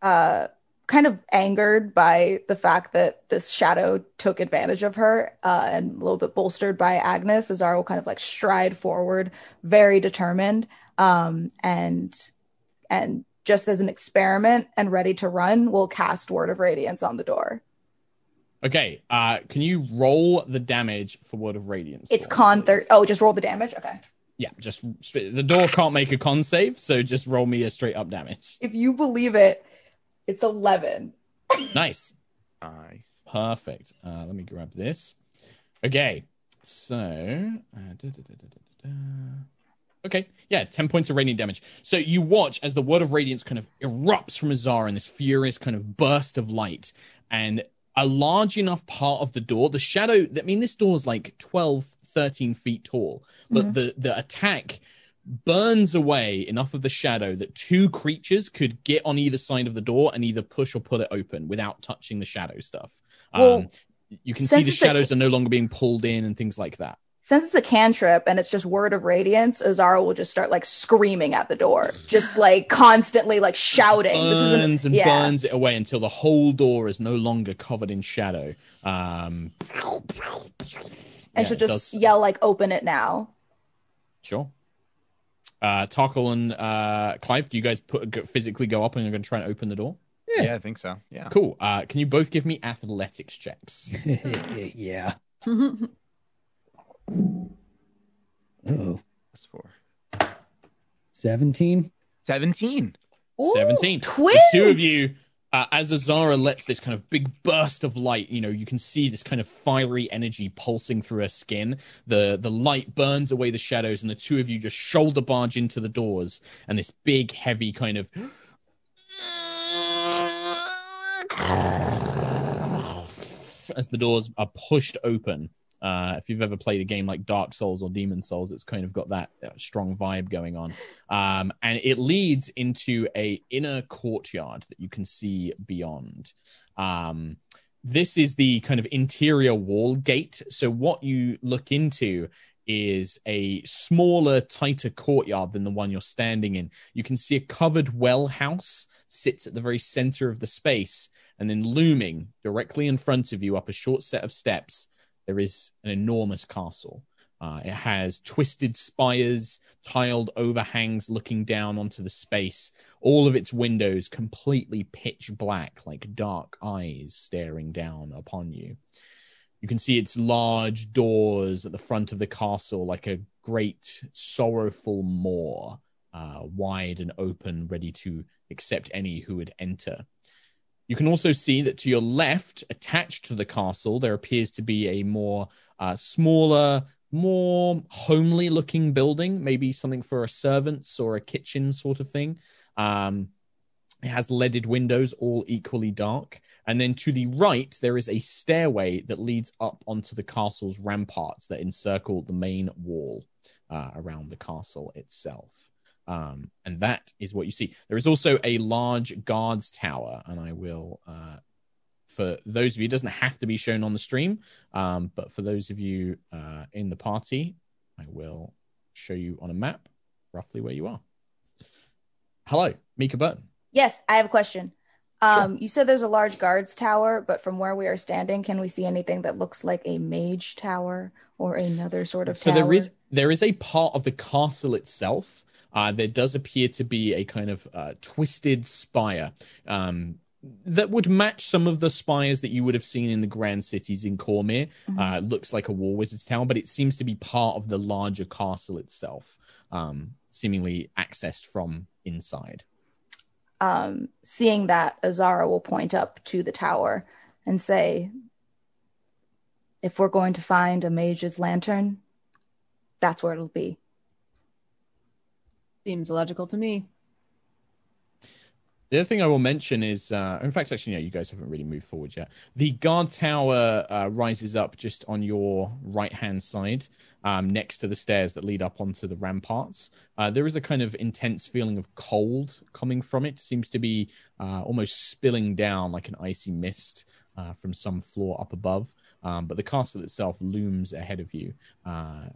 Uh... kind of angered by the fact that this shadow took advantage of her uh, and a little bit bolstered by Agnis, Azara will kind of like stride forward, very determined um, and and just as an experiment and ready to run, will cast Word of Radiance on the door. Okay, uh, can you roll the damage for Word of Radiance? It's con thirty. Oh, just roll the damage? Okay. Yeah, just the door can't make a con save, so just roll me a straight up damage. If you believe it, it's eleven. Nice. Nice. Perfect. Uh, let me grab this. Okay. So. Uh, da, da, da, da, da, da. Okay. Yeah, ten points of radiant damage. So you watch as the Word of Radiance kind of erupts from Azara in this furious kind of burst of light. And a large enough part of the door, the shadow, I mean, this door is like twelve, thirteen feet tall. But mm-hmm. the, the attack burns away enough of the shadow that two creatures could get on either side of the door and either push or pull it open without touching the shadow stuff. Well, um, you can see the shadows a, are no longer being pulled in and things like that. Since it's a cantrip and it's just Word of Radiance, Azara will just start like screaming at the door, just like constantly like shouting. Burns this isn't, and yeah. burns it away until the whole door is no longer covered in shadow. Um, and yeah, she'll just yell like, "Open it now!" Sure. Uh, Tarkhal and uh, Clive, do you guys put, physically go up and you're going to try and open the door? Yeah, yeah I think so. Yeah. Cool. Uh, can you both give me athletics checks? yeah. Uh-oh. That's four. seventeen. seventeen. Ooh, seventeen. Twins! The two of you Uh, as Azara lets this kind of big burst of light, you know, you can see this kind of fiery energy pulsing through her skin. The the light burns away the shadows, and the two of you just shoulder barge into the doors, and this big, heavy kind of as the doors are pushed open. Uh, if you've ever played a game like Dark Souls or Demon Souls, it's kind of got that uh, strong vibe going on. Um, and it leads into a inner courtyard that you can see beyond. Um, this is the kind of interior wall gate. So what you look into is a smaller, tighter courtyard than the one you're standing in. You can see a covered well house sits at the very center of the space. And then looming directly in front of you up a short set of steps, there is an enormous castle. Uh, it has twisted spires, tiled overhangs looking down onto the space, all of its windows completely pitch black, like dark eyes staring down upon you. You can see its large doors at the front of the castle, like a great sorrowful maw, uh, wide and open, ready to accept any who would enter. You can also see that to your left, attached to the castle, there appears to be a more uh, smaller, more homely-looking building, maybe something for a servants or a kitchen sort of thing. Um, it has leaded windows, all equally dark. And then to the right, there is a stairway that leads up onto the castle's ramparts that encircle the main wall uh, around the castle itself. Um, and that is what you see. There is also a large guards tower, and I will, uh, for those of you, it doesn't have to be shown on the stream, um, but for those of you uh, in the party, I will show you on a map roughly where you are. Hello, Mica Burton. Yes, I have a question. Um, sure. You said there's a large guards tower, but from where we are standing, can we see anything that looks like a mage tower or another sort of so tower? So there is, there is a part of the castle itself. Uh, there does appear to be a kind of uh, twisted spire um, that would match some of the spires that you would have seen in the grand cities in Cormyr. Mm-hmm. Uh, looks like a war wizard's tower, but it seems to be part of the larger castle itself, um, seemingly accessed from inside. Um, seeing that, Azara will point up to the tower and say, if we're going to find a mage's lantern, that's where it'll be. Seems logical to me. The other thing I will mention is, uh, in fact, actually, no, you guys haven't really moved forward yet. The guard tower uh, rises up just on your right-hand side, um, next to the stairs that lead up onto the ramparts. Uh, there is a kind of intense feeling of cold coming from it. Seems to be uh, almost spilling down like an icy mist uh, from some floor up above. Um, but the castle itself looms ahead of you. Uh,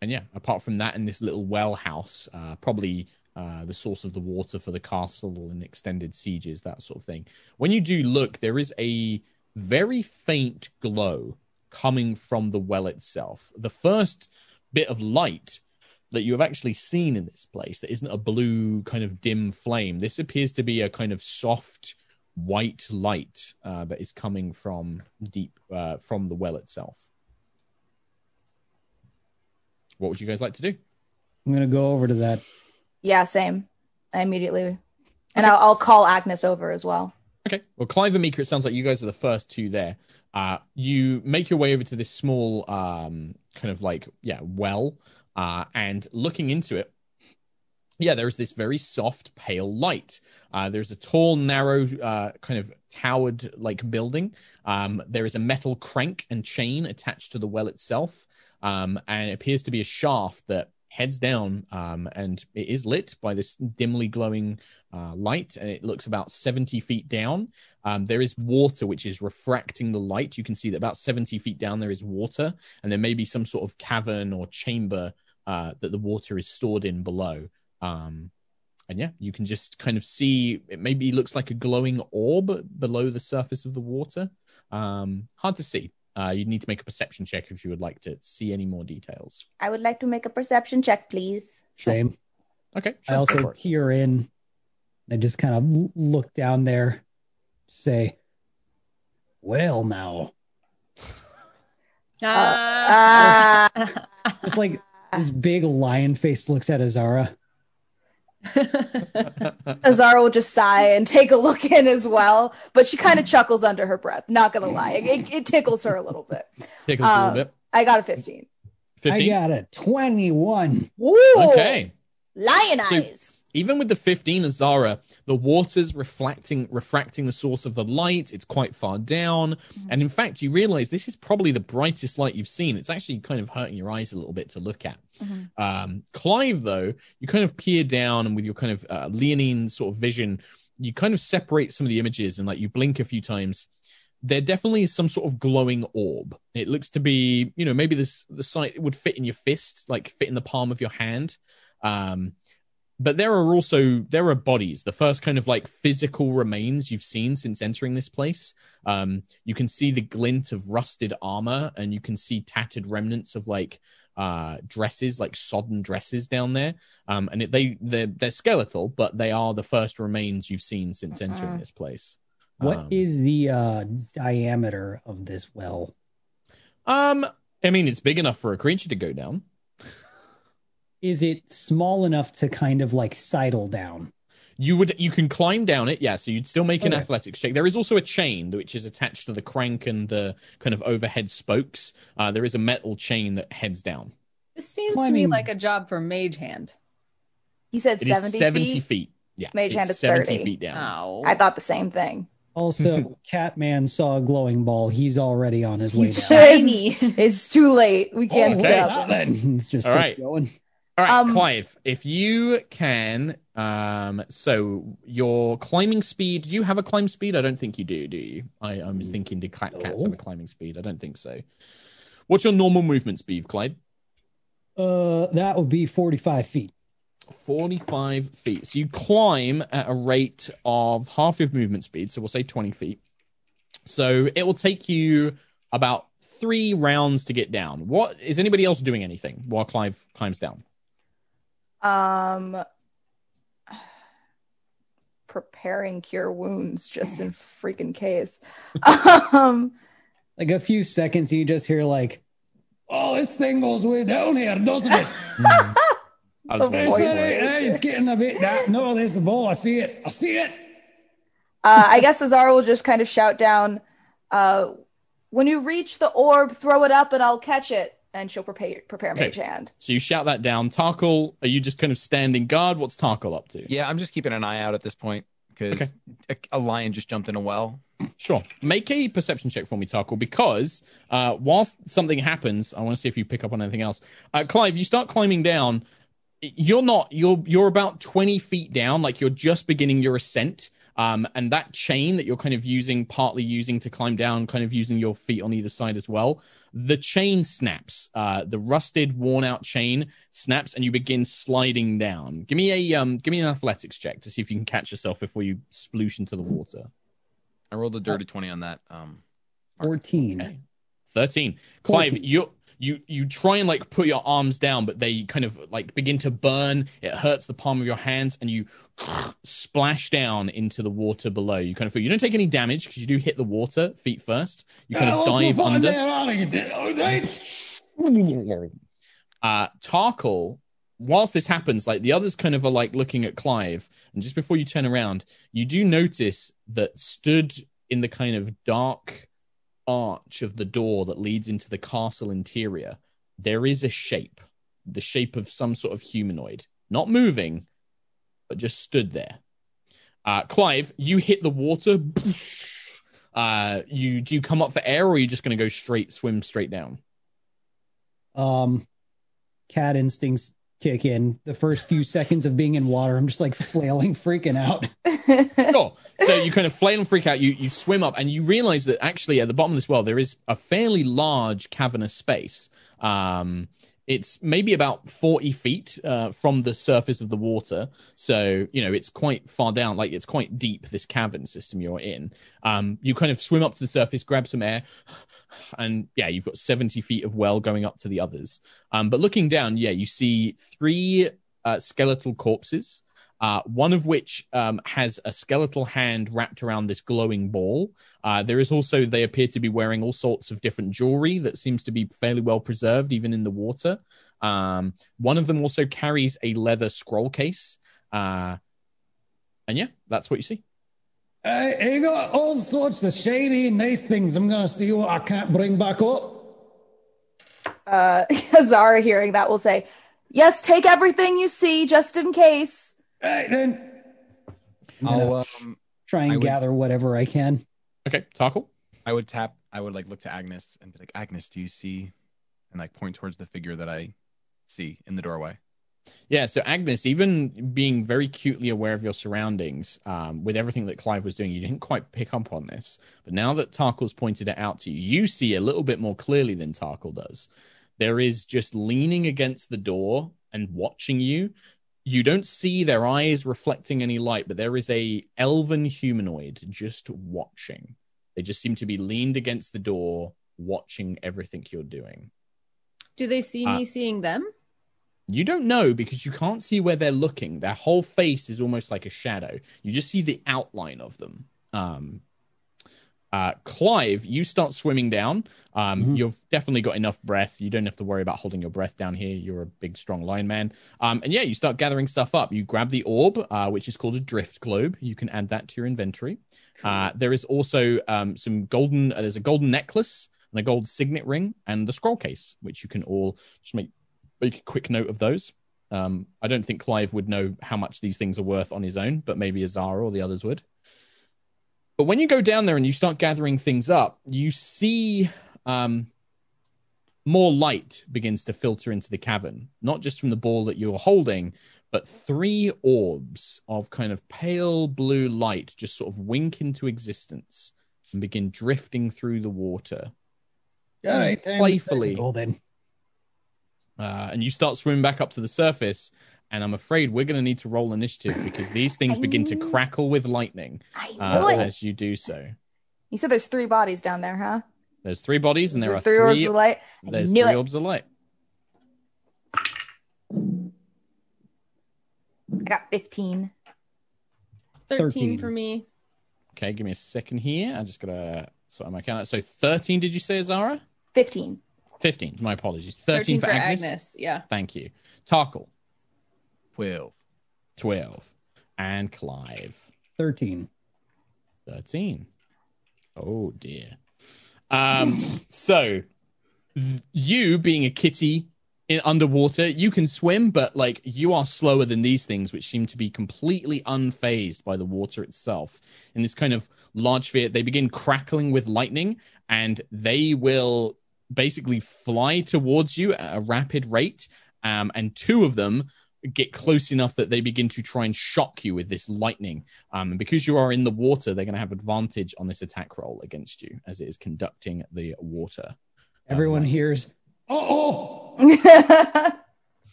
And yeah, apart from that, in this little well house, uh, probably uh, the source of the water for the castle and extended sieges, that sort of thing. When you do look, there is a very faint glow coming from the well itself. The first bit of light that you have actually seen in this place that isn't a blue kind of dim flame. This appears to be a kind of soft white light uh, that is coming from deep uh, from the well itself. What would you guys like to do? I'm going to go over to that. Yeah, same. I immediately... Okay. And I'll, I'll call Agnis over as well. Okay. Well, Clive and Mika, it sounds like you guys are the first two there. Uh, you make your way over to this small um, kind of like, yeah, well. Uh, and looking into it, yeah, there is this very soft, pale light. Uh, there's a tall, narrow, uh, kind of towered like building. Um, there is a metal crank and chain attached to the well itself. Um, and it appears to be a shaft that heads down, um, and it is lit by this dimly glowing uh, light, and it looks about seventy feet down. Um, there is water which is refracting the light. You can see that about seventy feet down there is water, and there may be some sort of cavern or chamber uh, that the water is stored in below. Um, and yeah, you can just kind of see, it maybe looks like a glowing orb below the surface of the water. Um, hard to see. Uh, you'd need to make a perception check if you would like to see any more details. I would like to make a perception check, please. Same. Okay. Sure. I also peer in. I just kind of look down there, say, well, now. Ah. Uh, uh, it's like this big lion face looks at Azara. Azara will just sigh and take a look in as well, but she kind of chuckles under her breath. Not gonna lie, it, it tickles her a little bit. Tickles um, a little bit. I got a fifteen. fifteen? I got a twenty-one. Ooh, okay. Lion eyes. So even with the fifteen, Azara, the water's reflecting, refracting the source of the light. It's quite far down, mm-hmm. and in fact, you realise this is probably the brightest light you've seen. It's actually kind of hurting your eyes a little bit to look at. Mm-hmm. Um, Clive, though, you kind of peer down, and with your kind of uh, leonine sort of vision, you kind of separate some of the images, and like you blink a few times. There definitely is some sort of glowing orb. It looks to be, you know, maybe this the sight would fit in your fist, like fit in the palm of your hand. Um, But there are also, there are bodies, the first kind of like physical remains you've seen since entering this place. Um, you can see the glint of rusted armor, and you can see tattered remnants of like uh, dresses, like sodden dresses down there. Um, and it, they, they're, they're skeletal, but they are the first remains you've seen since entering uh-uh. this place. What um, is the uh, diameter of this well? Um, I mean, it's big enough for a creature to go down. Is it small enough to kind of like sidle down? You would, you can climb down it, yeah. So you'd still make an okay. athletics check. There is also a chain which is attached to the crank and the kind of overhead spokes. Uh, there is a metal chain that heads down. This seems Climbing. to me like a job for Mage Hand. He said it seventy is seventy feet. feet. Yeah, Mage Hand is seventy thirty feet down. Oh. I thought the same thing. Also, Catman saw a glowing ball. He's already on his way down. It's, it's too late. We can't oh, okay. stop. It's just All right. going. All right, um, Clive, if you can, um, so your climbing speed, do you have a climb speed? I don't think you do, do you? I, I was thinking, do cats no. have a climbing speed? I don't think so. What's your normal movement speed, Clive? Uh, that would be forty-five feet. forty-five feet. So you climb at a rate of half your movement speed, so we'll say twenty feet. So it will take you about three rounds to get down. What is anybody else doing anything while Clive climbs down? Um, preparing cure wounds just in freaking case. Um, like a few seconds, and you just hear like, "Oh, this thing goes way down here, doesn't it?" Mm. I was it's, it, it, it's getting a bit down. No, there's the ball. I see it. I see it. uh, I guess Azara will just kind of shout down, uh, "When you reach the orb, throw it up, and I'll catch it." And she'll prepare, prepare okay. Mage Hand. So you shout that down. Tarkhal, are you just kind of standing guard? What's Tarkhal up to? Yeah, I'm just keeping an eye out at this point because okay. a, a lion just jumped in a well. Sure. Make a perception check for me, Tarkhal, because uh, whilst something happens, I want to see if you pick up on anything else. Uh, Clive, you start climbing down. You're not, you're, you're about twenty feet down, like you're just beginning your ascent. Um, and that chain that you're kind of using, partly using to climb down, kind of using your feet on either side as well, the chain snaps. Uh, the rusted, worn-out chain snaps, and you begin sliding down. Give me a um, give me an athletics check to see if you can catch yourself before you sploosh into the water. I rolled a dirty twenty on that. Um, Fourteen. Okay. Thirteen. Clive, fourteen. you're... You you try and like put your arms down, but they kind of like begin to burn. It hurts the palm of your hands, and you splash down into the water below. You kind of feel you don't take any damage because you do hit the water feet first. You kind of dive under. Uh, Tarkhal, whilst this happens, like the others kind of are like looking at Clive, and just before you turn around, you do notice that stood in the kind of dark arch of the door that leads into the castle interior, there is a shape, the shape of some sort of humanoid, not moving, but just stood there. Uh, Clive, you hit the water. Uh, you do you come up for air, or are you just going to go straight, swim straight down? Um, cat instincts kick in. The first few seconds of being in water, I'm just like flailing, freaking out. Sure. So you kind of flail and freak out. You you swim up, and you realize that actually at the bottom of this well there is a fairly large cavernous space. Um, it's maybe about forty feet uh, from the surface of the water. So, you know, it's quite far down. Like, it's quite deep, this cavern system you're in. Um, you kind of swim up to the surface, grab some air, and, yeah, you've got seventy feet of well going up to the others. Um, but looking down, yeah, you see three uh, skeletal corpses, uh, one of which um, has a skeletal hand wrapped around this glowing ball. Uh, there is also, they appear to be wearing all sorts of different jewelry that seems to be fairly well preserved, even in the water. Um, one of them also carries a leather scroll case. Uh, and yeah, that's what you see. Uh, you got all sorts of shady, nice things. I'm going to see what I can't bring back up. Uh, Azara, hearing that, will say, yes, take everything you see, just in case. All right, then. I'll um, try and I gather would... whatever I can. Okay, Tarkhal. I would tap, I would like look to Agnes and be like, Agnes, do you see? And like point towards the figure that I see in the doorway. Yeah, so Agnes, even being very acutely aware of your surroundings, um, with everything that Clive was doing, you didn't quite pick up on this. But now that Tarkhal's pointed it out to you, you see a little bit more clearly than Tarkhal does. There is just leaning against the door and watching you. You don't see their eyes reflecting any light, but there is a elven humanoid just watching. They just seem to be leaned against the door, watching everything you're doing. Do they see uh, me seeing them? You don't know because you can't see where they're looking. Their whole face is almost like a shadow. You just see the outline of them. Um, uh, Clive, you start swimming down. Um, mm-hmm. You've definitely got enough breath. You don't have to worry about holding your breath down here. You're a big, strong lion man. Um, and yeah, you start gathering stuff up. You grab the orb, uh, which is called a Drift Globe. You can add that to your inventory. Uh, there is also um, some golden, uh, there's a golden necklace and a gold signet ring and the scroll case, which you can all just make Make a quick note of those. Um, I don't think Clive would know how much these things are worth on his own, but maybe Azara or the others would. But when you go down there and you start gathering things up, you see um, more light begins to filter into the cavern, not just from the ball that you're holding, but three orbs of kind of pale blue light just sort of wink into existence and begin drifting through the water. All right, playfully. All then. Uh, and you start swimming back up to the surface, and I'm afraid we're going to need to roll initiative because these things begin to crackle with lightning uh, as you do so. You said there's three bodies down there, huh? There's three bodies, and there there's are three orbs of light. I there's three it. orbs of light. I got fifteen. thirteen, thirteen for me. Okay, give me a second here. I'm just going to sort my count out. So thirteen, did you say, Azara? fifteen. fifteen, my apologies. thirteen, thirteen for, for Agnes. Agnes. Yeah. Thank you. Tarkhal. twelve. twelve. And Clive. thirteen. thirteen. Oh, dear. Um, so, th- you being a kitty in underwater, you can swim, but like you are slower than these things, which seem to be completely unfazed by the water itself. In this kind of large sphere, they begin crackling with lightning, and they will basically fly towards you at a rapid rate, um, and two of them get close enough that they begin to try and shock you with this lightning. Um, and because you are in the water, they're going to have advantage on this attack roll against you as it is conducting the water. Everyone um, hears, oh! oh!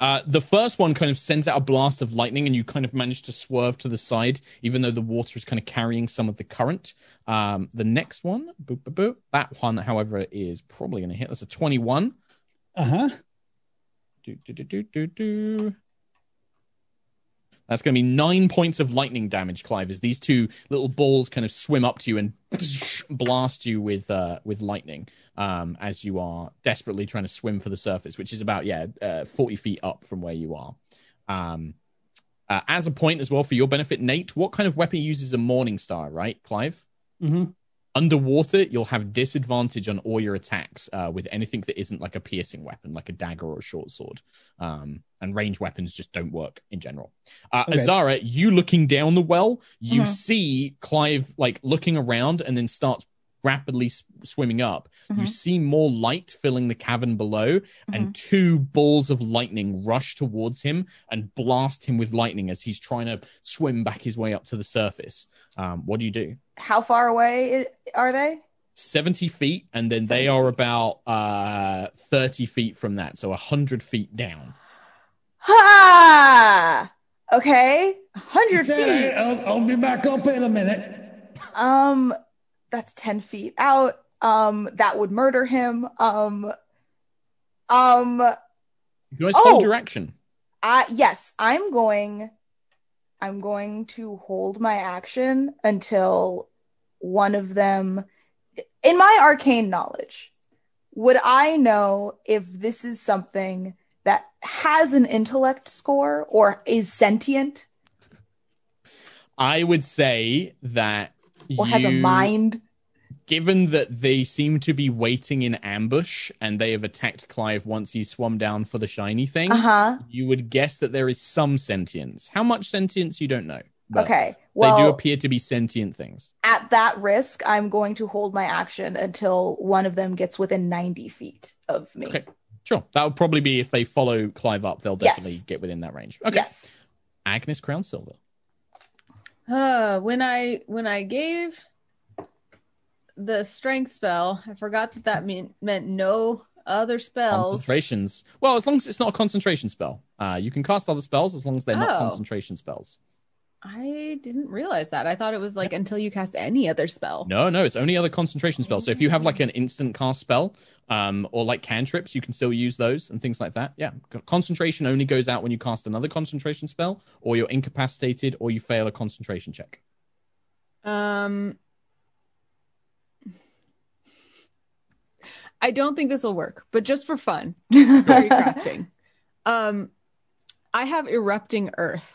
Uh, the first one kind of sends out a blast of lightning, and you kind of manage to swerve to the side, even though the water is kind of carrying some of the current. Um, the next one, boop, boop, boop, that one, however, is probably going to hit. That's a twenty-one. Uh-huh. Do, do, do, do, do, do. That's going to be nine points of lightning damage, Clive, as these two little balls kind of swim up to you and blast you with uh, with lightning um, as you are desperately trying to swim for the surface, which is about, yeah, uh, forty feet up from where you are. Um, uh, as a point as well for your benefit, Nate, what kind of weapon uses a Morningstar, right, Clive? Mm-hmm. Underwater, you'll have disadvantage on all your attacks uh, with anything that isn't like a piercing weapon, like a dagger or a short sword. Um, and range weapons just don't work in general. Uh, okay. Azara, you looking down the well, you mm-hmm. see Clive like looking around and then starts rapidly sw- swimming up. Mm-hmm. You see more light filling the cavern below, mm-hmm. and two balls of lightning rush towards him and blast him with lightning as he's trying to swim back his way up to the surface. Um, what do you do? How far away are they? seventy feet, and then they are about uh, thirty feet from that, so one hundred feet down. Ha! Okay, one hundred feet. I'll, I'll be back up in a minute. Um... That's ten feet out. Um, that would murder him. Um, um, you guys hold oh, direction. Uh, yes, I'm going. I'm going to hold my action until one of them. In my arcane knowledge, would I know if this is something that has an intellect score or is sentient? I would say that Or you, has a mind. Given that they seem to be waiting in ambush and they have attacked Clive once he swum down for the shiny thing, uh-huh. you would guess that there is some sentience. How much sentience, you don't know. But okay. Well, they do appear to be sentient things. At that risk, I'm going to hold my action until one of them gets within ninety feet of me. Okay. Sure. That would probably be if they follow Clive up, they'll definitely yes. get within that range. Okay. Yes. Agnis Crownsilver. Uh, when I when I gave the strength spell, I forgot that that mean, meant no other spells. Concentrations. Well, as long as it's not a concentration spell. Uh, you can cast other spells as long as they're oh. not concentration spells. I didn't realize that. I thought it was like until you cast any other spell. No, no, it's only other concentration spells. So if you have like an instant cast spell um, or like cantrips, you can still use those and things like that. Yeah, concentration only goes out when you cast another concentration spell or you're incapacitated or you fail a concentration check. Um, I don't think this will work, but just for fun, just for crafting. Um, I have Erupting Earth,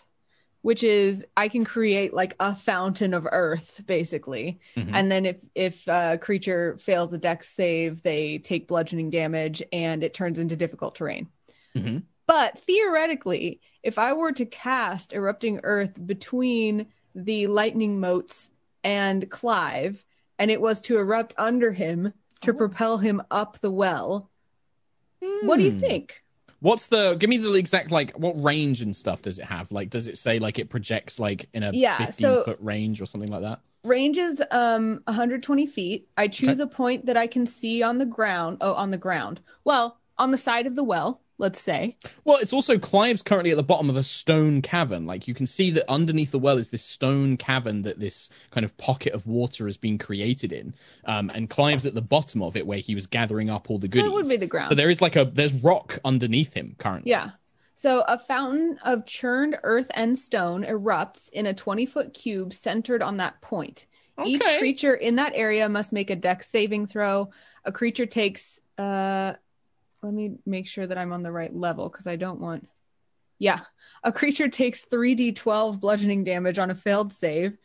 which is I can create like a fountain of earth, basically. Mm-hmm. And then if if a creature fails a dex save, they take bludgeoning damage and it turns into difficult terrain. Mm-hmm. But theoretically, if I were to cast Erupting Earth between the lightning motes and Clive, and it was to erupt under him to oh. propel him up the well, mm. what do you think? What's the, give me the exact, like, what range and stuff does it have? Like, does it say, like, it projects, like, in a fifteen-foot yeah, so range or something like that? Range is um, one hundred twenty feet. I choose okay. a point that I can see on the ground. Oh, on the ground. Well, on the side of the well, let's say. Well, it's also, Clive's currently at the bottom of a stone cavern. Like, you can see that underneath the well is this stone cavern that this kind of pocket of water has been created in. Um, and Clive's at the bottom of it where he was gathering up all the goodies. So it would be the ground. But there is like a, there's rock underneath him currently. Yeah. So a fountain of churned earth and stone erupts in a twenty-foot cube centered on that point. Okay. Each creature in that area must make a dex saving throw. A creature takes... Uh, Let me make sure that I'm on the right level because I don't want... Yeah. A creature takes three d twelve bludgeoning damage on a failed save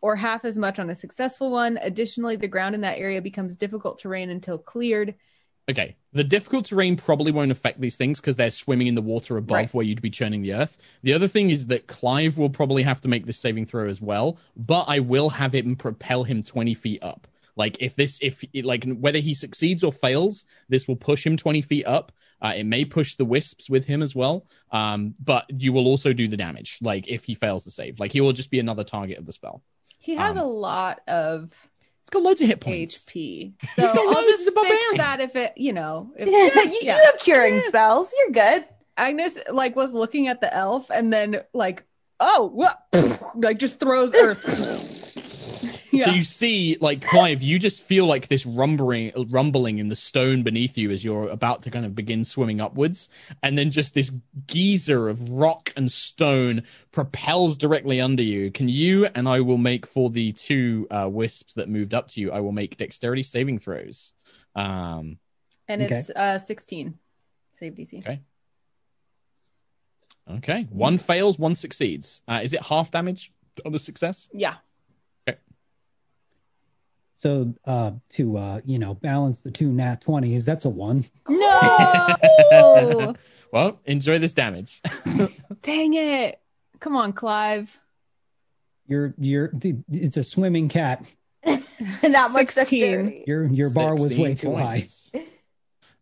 or half as much on a successful one. Additionally, the ground in that area becomes difficult terrain until cleared. Okay. The difficult terrain probably won't affect these things because they're swimming in the water above right. where you'd be churning the earth. The other thing is that Clive will probably have to make this saving throw as well, but I will have him propel him twenty feet up. Like, if this, if like, whether he succeeds or fails, this will push him twenty feet up. Uh, it may push the wisps with him as well. Um, but you will also do the damage, like, if he fails the save. Like, he will just be another target of the spell. He has um, a lot of... He's got loads of hit points. H P. So he's got loads of barbarian. That if it, you know... If, yeah, yeah, you, yeah. you have curing spells. You're good. Agnis, like, was looking at the elf and then, like, oh, what? like, just throws earth... Yeah. So you see, like, Clive, you just feel like this rumbling, rumbling in the stone beneath you as you're about to kind of begin swimming upwards. And then just this geyser of rock and stone propels directly under you. Can you, and I will make for the two uh, wisps that moved up to you, I will make dexterity saving throws. Um, and it's okay. uh, sixteen. Save D C. Okay. Okay. One fails, one succeeds. Uh, is it half damage on a success? Yeah. So uh, to, uh, you know, balance the two nat twenties, that's a one. No! Well, enjoy this damage. Dang it. Come on, Clive. You're, you're, it's a swimming cat. Not much dexterity. Your, your bar was way too high.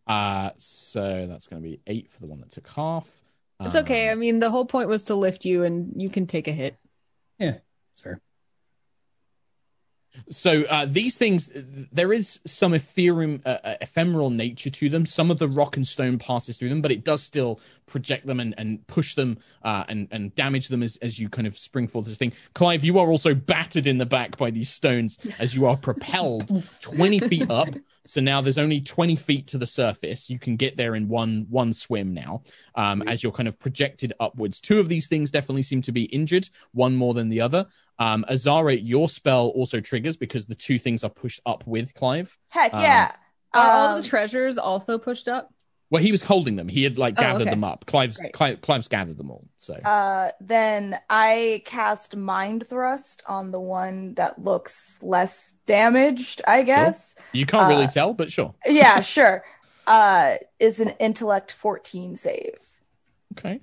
Uh, so that's going to be eight for the one that took half. It's um, okay. I mean, the whole point was to lift you and you can take a hit. Yeah, that's fair. So uh, these things, there is some ethereal, uh, ephemeral nature to them. Some of the rock and stone passes through them, but it does still project them and, and push them uh, and, and damage them as, as you kind of spring forth this thing. Clive, you are also battered in the back by these stones as you are propelled twenty feet up. So now there's only twenty feet to the surface. You can get there in one one swim now um, mm-hmm. as you're kind of projected upwards. Two of these things definitely seem to be injured, one more than the other. Um, Azara, your spell also triggers because the two things are pushed up with Clive. Heck yeah. Um, are all the treasures also pushed up? Well, he was holding them. He had like gathered oh, okay. them up. Clive's Clive, Clive's gathered them all. So uh, then I cast Mind Thrust on the one that looks less damaged, I guess. Sure. You can't really uh, tell, but sure. Yeah, sure. Uh, is an intellect fourteen save. Okay.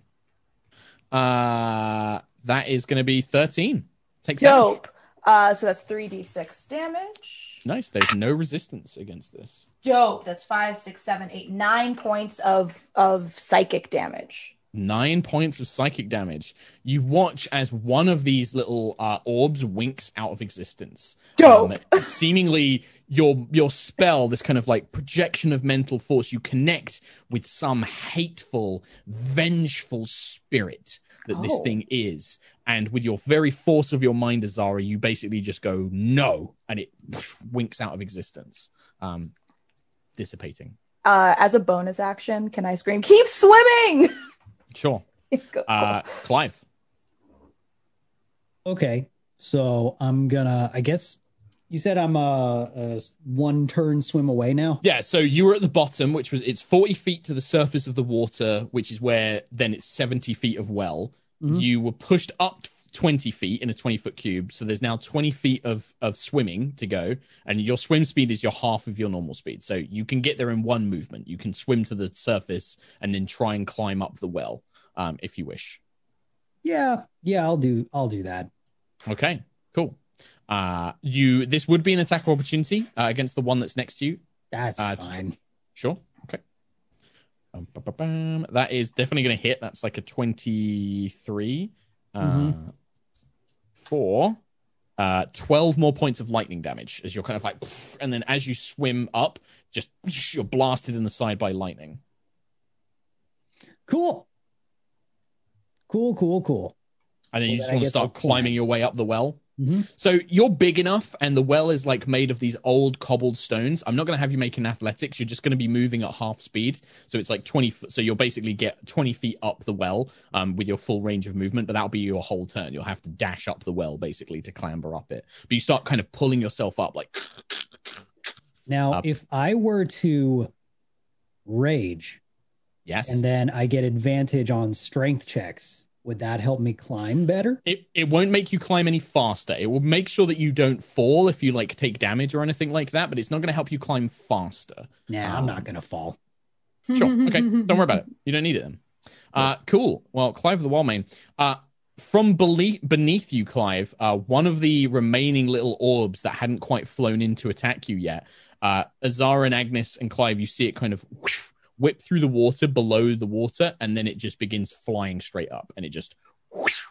Uh, that is going to be thirteen. Take Dope. Damage. Uh, so that's three d six damage. Nice. There's no resistance against this. Dope. That's five, six, seven, eight, nine points of, of psychic damage. Nine points of psychic damage. You watch as one of these little uh, orbs winks out of existence. Dope. Um, seemingly, your your spell, this kind of like projection of mental force, you connect with some hateful, vengeful spirit that oh. this thing is. And with your very force of your mind, Azara, you basically just go, no, and it winks out of existence, um, dissipating. Uh, as a bonus action, can I scream, keep swimming? Sure. Uh, Clive. Okay. So I'm gonna, I guess you said I'm a, a one turn swim away now. Yeah. So you were at the bottom, which was, it's forty feet to the surface of the water, which is where then it's seventy feet of well. Mm-hmm. You were pushed up twenty feet in a twenty foot cube. So there's now twenty feet of, of swimming to go. And your swim speed is your half of your normal speed. So you can get there in one movement. You can swim to the surface and then try and climb up the well, um, if you wish. Yeah. Yeah, I'll do. I'll do that. Okay, cool. Uh, you, this would be an attack of opportunity uh, against the one that's next to you. That's uh, fine. Tr- sure. Okay. Um, that is definitely going to hit. That's like a twenty-three. Uh, mm-hmm. For uh, twelve more points of lightning damage as you're kind of like, and then as you swim up, just you're blasted in the side by lightning. Cool. Cool, cool, cool. And then well, you just want to start climbing your way up the well. Mm-hmm. So you're big enough, and the well is like made of these old cobbled stones. I'm not going to have you make an athletics. You're just going to be moving at half speed. So it's like twenty foot. So you'll basically get twenty feet up the well um, with your full range of movement, but that'll be your whole turn. You'll have to dash up the well basically to clamber up it. But you start kind of pulling yourself up like. Now, up. If I were to rage. Yes. And then I get advantage on strength checks. Would that help me climb better? It it won't make you climb any faster. It will make sure that you don't fall if you like take damage or anything like that, but it's not going to help you climb faster. Nah, um, I'm not going to fall. Sure. Okay. Don't worry about it. You don't need it then. Uh, cool. Well, Clive the Wallmane. Uh, from beneath, beneath you, Clive, uh, one of the remaining little orbs that hadn't quite flown in to attack you yet, uh, Azara and Agnes and Clive, you see it kind of... Whoosh, whip through the water below the water, and then it just begins flying straight up, and it just whoosh,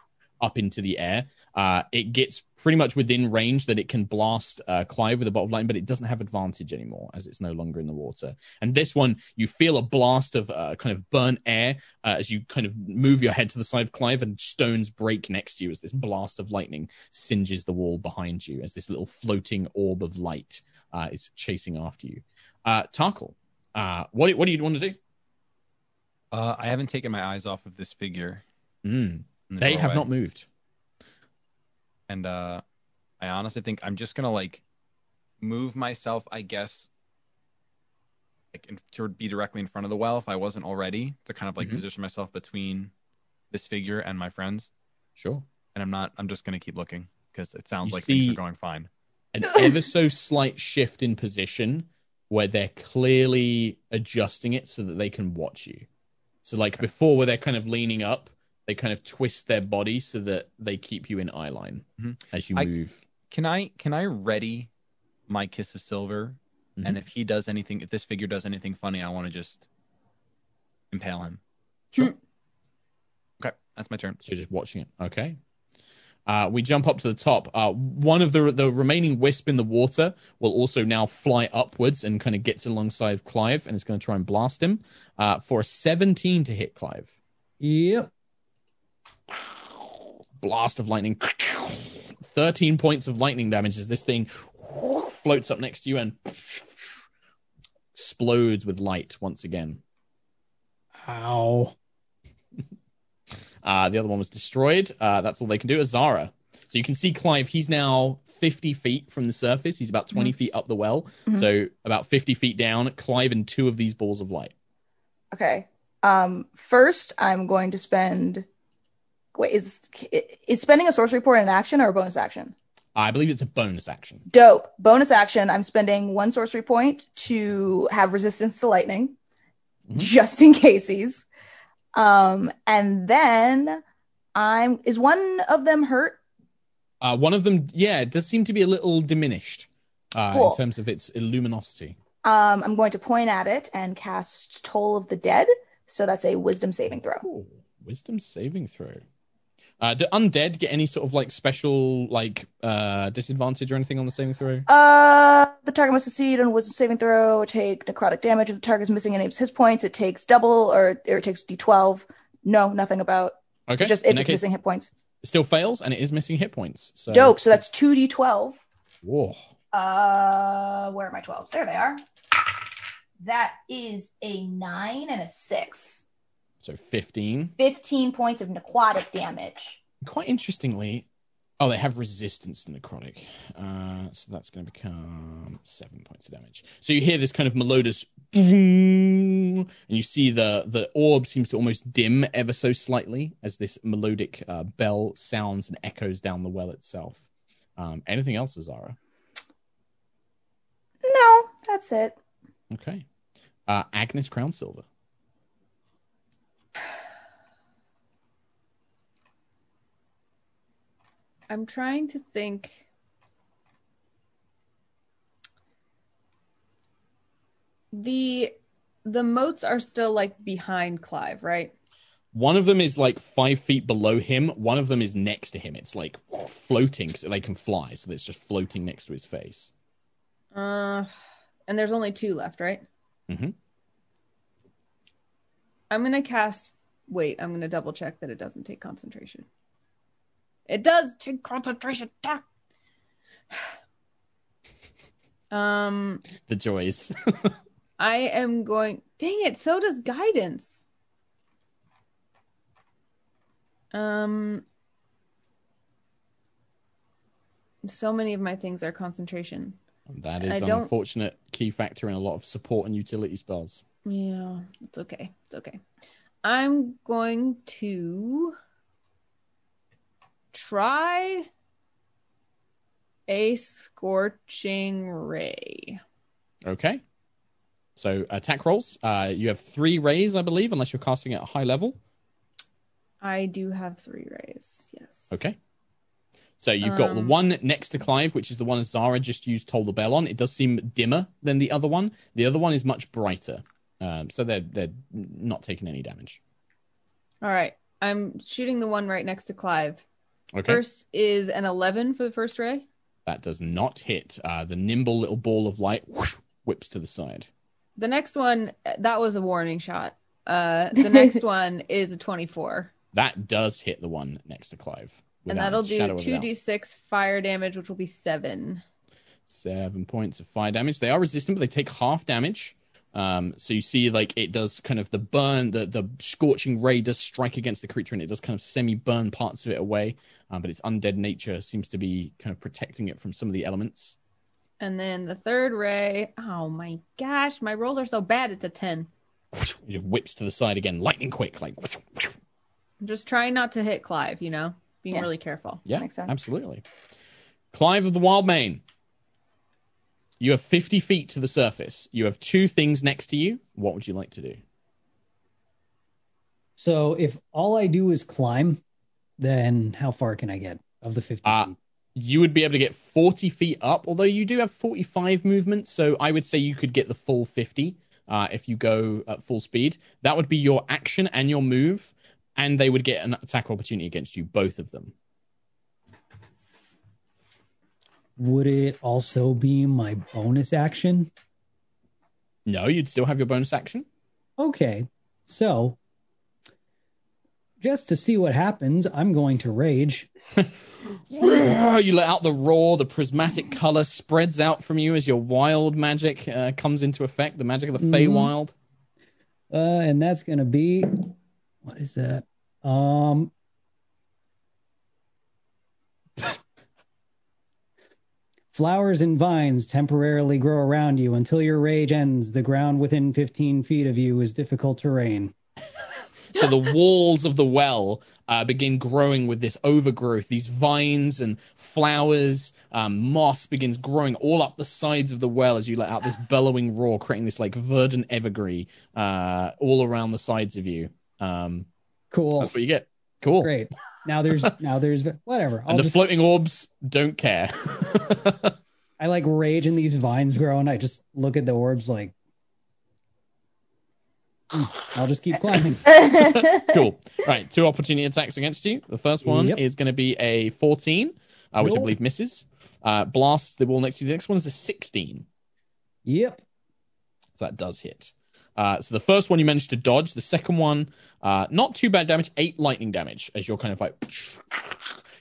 up into the air. Uh, it gets pretty much within range that it can blast uh, Clive with a bottle of lightning, but it doesn't have advantage anymore as it's no longer in the water. And this one, you feel a blast of uh, kind of burnt air uh, as you kind of move your head to the side of Clive, and stones break next to you as this blast of lightning singes the wall behind you as this little floating orb of light uh, is chasing after you. Uh, Tarkhal. Uh, what, what do you want to do? Uh, I haven't taken my eyes off of this figure. Mm. The they doorway. Have not moved. And uh, I honestly think I'm just going to like move myself, I guess, like in, to be directly in front of the well if I wasn't already, to kind of like mm-hmm. position myself between this figure and my friends. Sure. And I'm not, I'm just going to keep looking because it sounds you like things are going fine. An ever so slight shift in position where they're clearly adjusting it so that they can watch you. So like okay. before where they're kind of leaning up, they kind of twist their body so that they keep you in eye line mm-hmm. as you I, move. Can I can I ready my Kiss of Silver? Mm-hmm. And if he does anything, if this figure does anything funny, I want to just impale him. Sure. Okay, that's my turn. So you're just watching it. Okay. Uh, we jump up to the top. Uh, one of the the remaining wisp in the water will also now fly upwards and kind of gets alongside of Clive, and it's going to try and blast him uh, for a seventeen to hit Clive. Yep. Blast of lightning. thirteen points of lightning damage as this thing floats up next to you and explodes with light once again. Ow. Uh, the other one was destroyed. Uh, that's all they can do. Azara. So you can see Clive, he's now fifty feet from the surface. He's about twenty mm-hmm. feet up the well. Mm-hmm. So about fifty feet down, Clive and two of these balls of light. Okay. Um, first, I'm going to spend... Wait, is is spending a sorcery point an action or a bonus action? I believe it's a bonus action. Dope. Bonus action. I'm spending one sorcery point to have resistance to lightning, mm-hmm. just in cases. Um, and then I'm... Is one of them hurt? Uh, one of them, yeah, it does seem to be a little diminished uh, cool. in terms of its luminosity. Um, I'm going to point at it and cast Toll of the Dead. So that's a wisdom saving throw. Ooh, wisdom saving throw. Uh, do undead get any sort of like special like uh, disadvantage or anything on the saving throw? Uh, the target must succeed on a wisdom saving throw, take necrotic damage. If the target is missing any of his points, it takes double or, or it takes d twelve. No, nothing about. Okay. It's just if it's case, missing hit points. It still fails and it is missing hit points. So. Dope. So that's two d twelve. Whoa. Uh, where are my twelves? There they are. That is a nine and a six. So fifteen. fifteen points of necrotic damage. Quite interestingly, oh, they have resistance to necrotic. Uh, so that's going to become seven points of damage. So you hear this kind of melodious boom, and you see the, the orb seems to almost dim ever so slightly as this melodic uh, bell sounds and echoes down the well itself. Um, anything else, Azara? No, that's it. Okay. Uh, Agnis Crownsilver. I'm trying to think. The the moats are still like behind Clive, right? One of them is like five feet below him. One of them is next to him. It's like floating because they can fly. So it's just floating next to his face. Uh... And there's only two left, right? Mm-hmm. I'm going to cast... Wait, I'm going to double check that it doesn't take concentration. It does take concentration. um, The joys. I am going... Dang it, so does guidance. Um, So many of my things are concentration. That is an unfortunate key factor in a lot of support and utility spells. Yeah, it's okay. It's okay. I'm going to try a Scorching Ray. Okay. So attack rolls. Uh, you have three rays, I believe, unless you're casting at a high level. I do have three rays, yes. Okay. So you've got um, the one next to Clive, which is the one Azara just used Toll the Bell on. It does seem dimmer than the other one. The other one is much brighter. Um, so they're they're not taking any damage. All right. I'm shooting the one right next to Clive. Okay. First is an eleven for the first ray. That does not hit. Uh, the nimble little ball of light whoosh, whips to the side. The next one, that was a warning shot. Uh, the next one is a twenty-four. That does hit the one next to Clive. And that'll do two d six fire damage, which will be seven. Seven points of fire damage. They are resistant, but they take half damage. Um, so you see, like, it does kind of the burn, the, the scorching ray does strike against the creature, and it does kind of semi-burn parts of it away. Um, but its undead nature seems to be kind of protecting it from some of the elements. And then the third ray. Oh, my gosh. My rolls are so bad. It's a ten. It whips to the side again, lightning quick. Like, I'm just trying not to hit Clive, you know? Being yeah. really careful. Yeah, makes sense. Absolutely. Clive of the Wildmane. You have fifty feet to the surface. You have two things next to you. What would you like to do? So if all I do is climb, then how far can I get of the fifty uh, feet? You would be able to get forty feet up, although you do have forty-five movement. So I would say you could get the full fifty uh, if you go at full speed. That would be your action and your move. And they would get an attack opportunity against you, both of them. Would it also be my bonus action? No, you'd still have your bonus action. Okay, so just to see what happens, I'm going to rage. You let out the roar, the prismatic color spreads out from you as your wild magic uh, comes into effect, the magic of the Feywild. Mm-hmm. Uh, and that's going to be... What is that? Um, Flowers and vines temporarily grow around you until your rage ends. The ground within fifteen feet of you is difficult terrain. So the walls of the well uh, begin growing with this overgrowth. These vines and flowers, um, moss begins growing all up the sides of the well as you let out this bellowing roar, creating this like verdant evergreen uh, all around the sides of you. Um, cool. That's what you get. Cool. Great. Now there's now there's whatever. I'll and the just, floating orbs don't care. I like rage and these vines grow, and I just look at the orbs like, mm, I'll just keep climbing. Cool. All right, two opportunity attacks against you. The first one yep. is going to be a fourteen, uh, which nope. I believe misses. Uh, blasts the wall next to you. The next one is a sixteen. Yep. So that does hit. Uh, so the first one you managed to dodge. The second one, uh, not too bad damage, eight lightning damage as you're kind of like,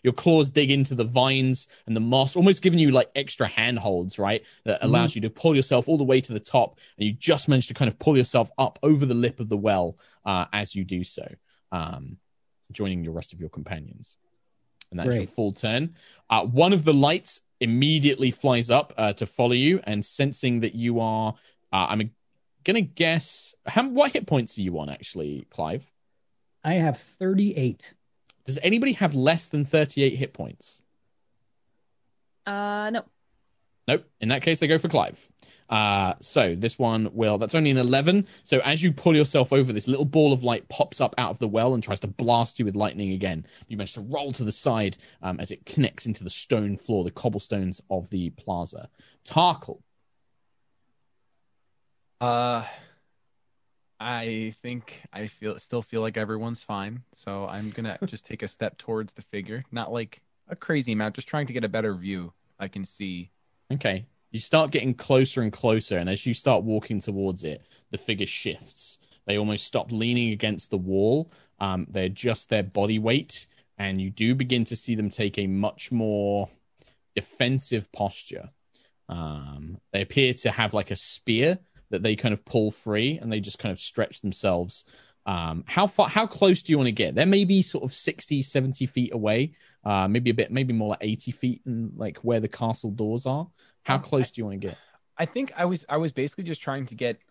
your claws dig into the vines and the moss, almost giving you like extra handholds, right? That allows mm-hmm. you to pull yourself all the way to the top. And you just managed to kind of pull yourself up over the lip of the well uh, as you do so, um, joining the rest of your companions. And that's your full turn. Uh, one of the lights immediately flies up uh, to follow you and sensing that you are, uh, I'm a gonna guess how, what hit points are you on actually, Clive? I have thirty-eight. Does anybody have less than thirty-eight hit points? Uh, no. Nope. In that case, they go for Clive. Uh, so this one will, that's only an eleven. So as you pull yourself over, this little ball of light pops up out of the well and tries to blast you with lightning again. You manage to roll to the side um, as it connects into the stone floor, the cobblestones of the plaza. Tarkhal. Uh, I think I feel still feel like everyone's fine, so I'm gonna just take a step towards the figure, not like a crazy amount, just trying to get a better view. I can see. Okay, you start getting closer and closer, and as you start walking towards it, the figure shifts. They almost stop leaning against the wall. Um, they adjust their body weight, and you do begin to see them take a much more defensive posture. Um, they appear to have like a spear that they kind of pull free and they just kind of stretch themselves. Um, how far, how close do you want to get? They're maybe sort of sixty, seventy feet away, uh, maybe a bit, maybe more like eighty feet in like where the castle doors are. How close I, do you want to get? I think I was, I was basically just trying to get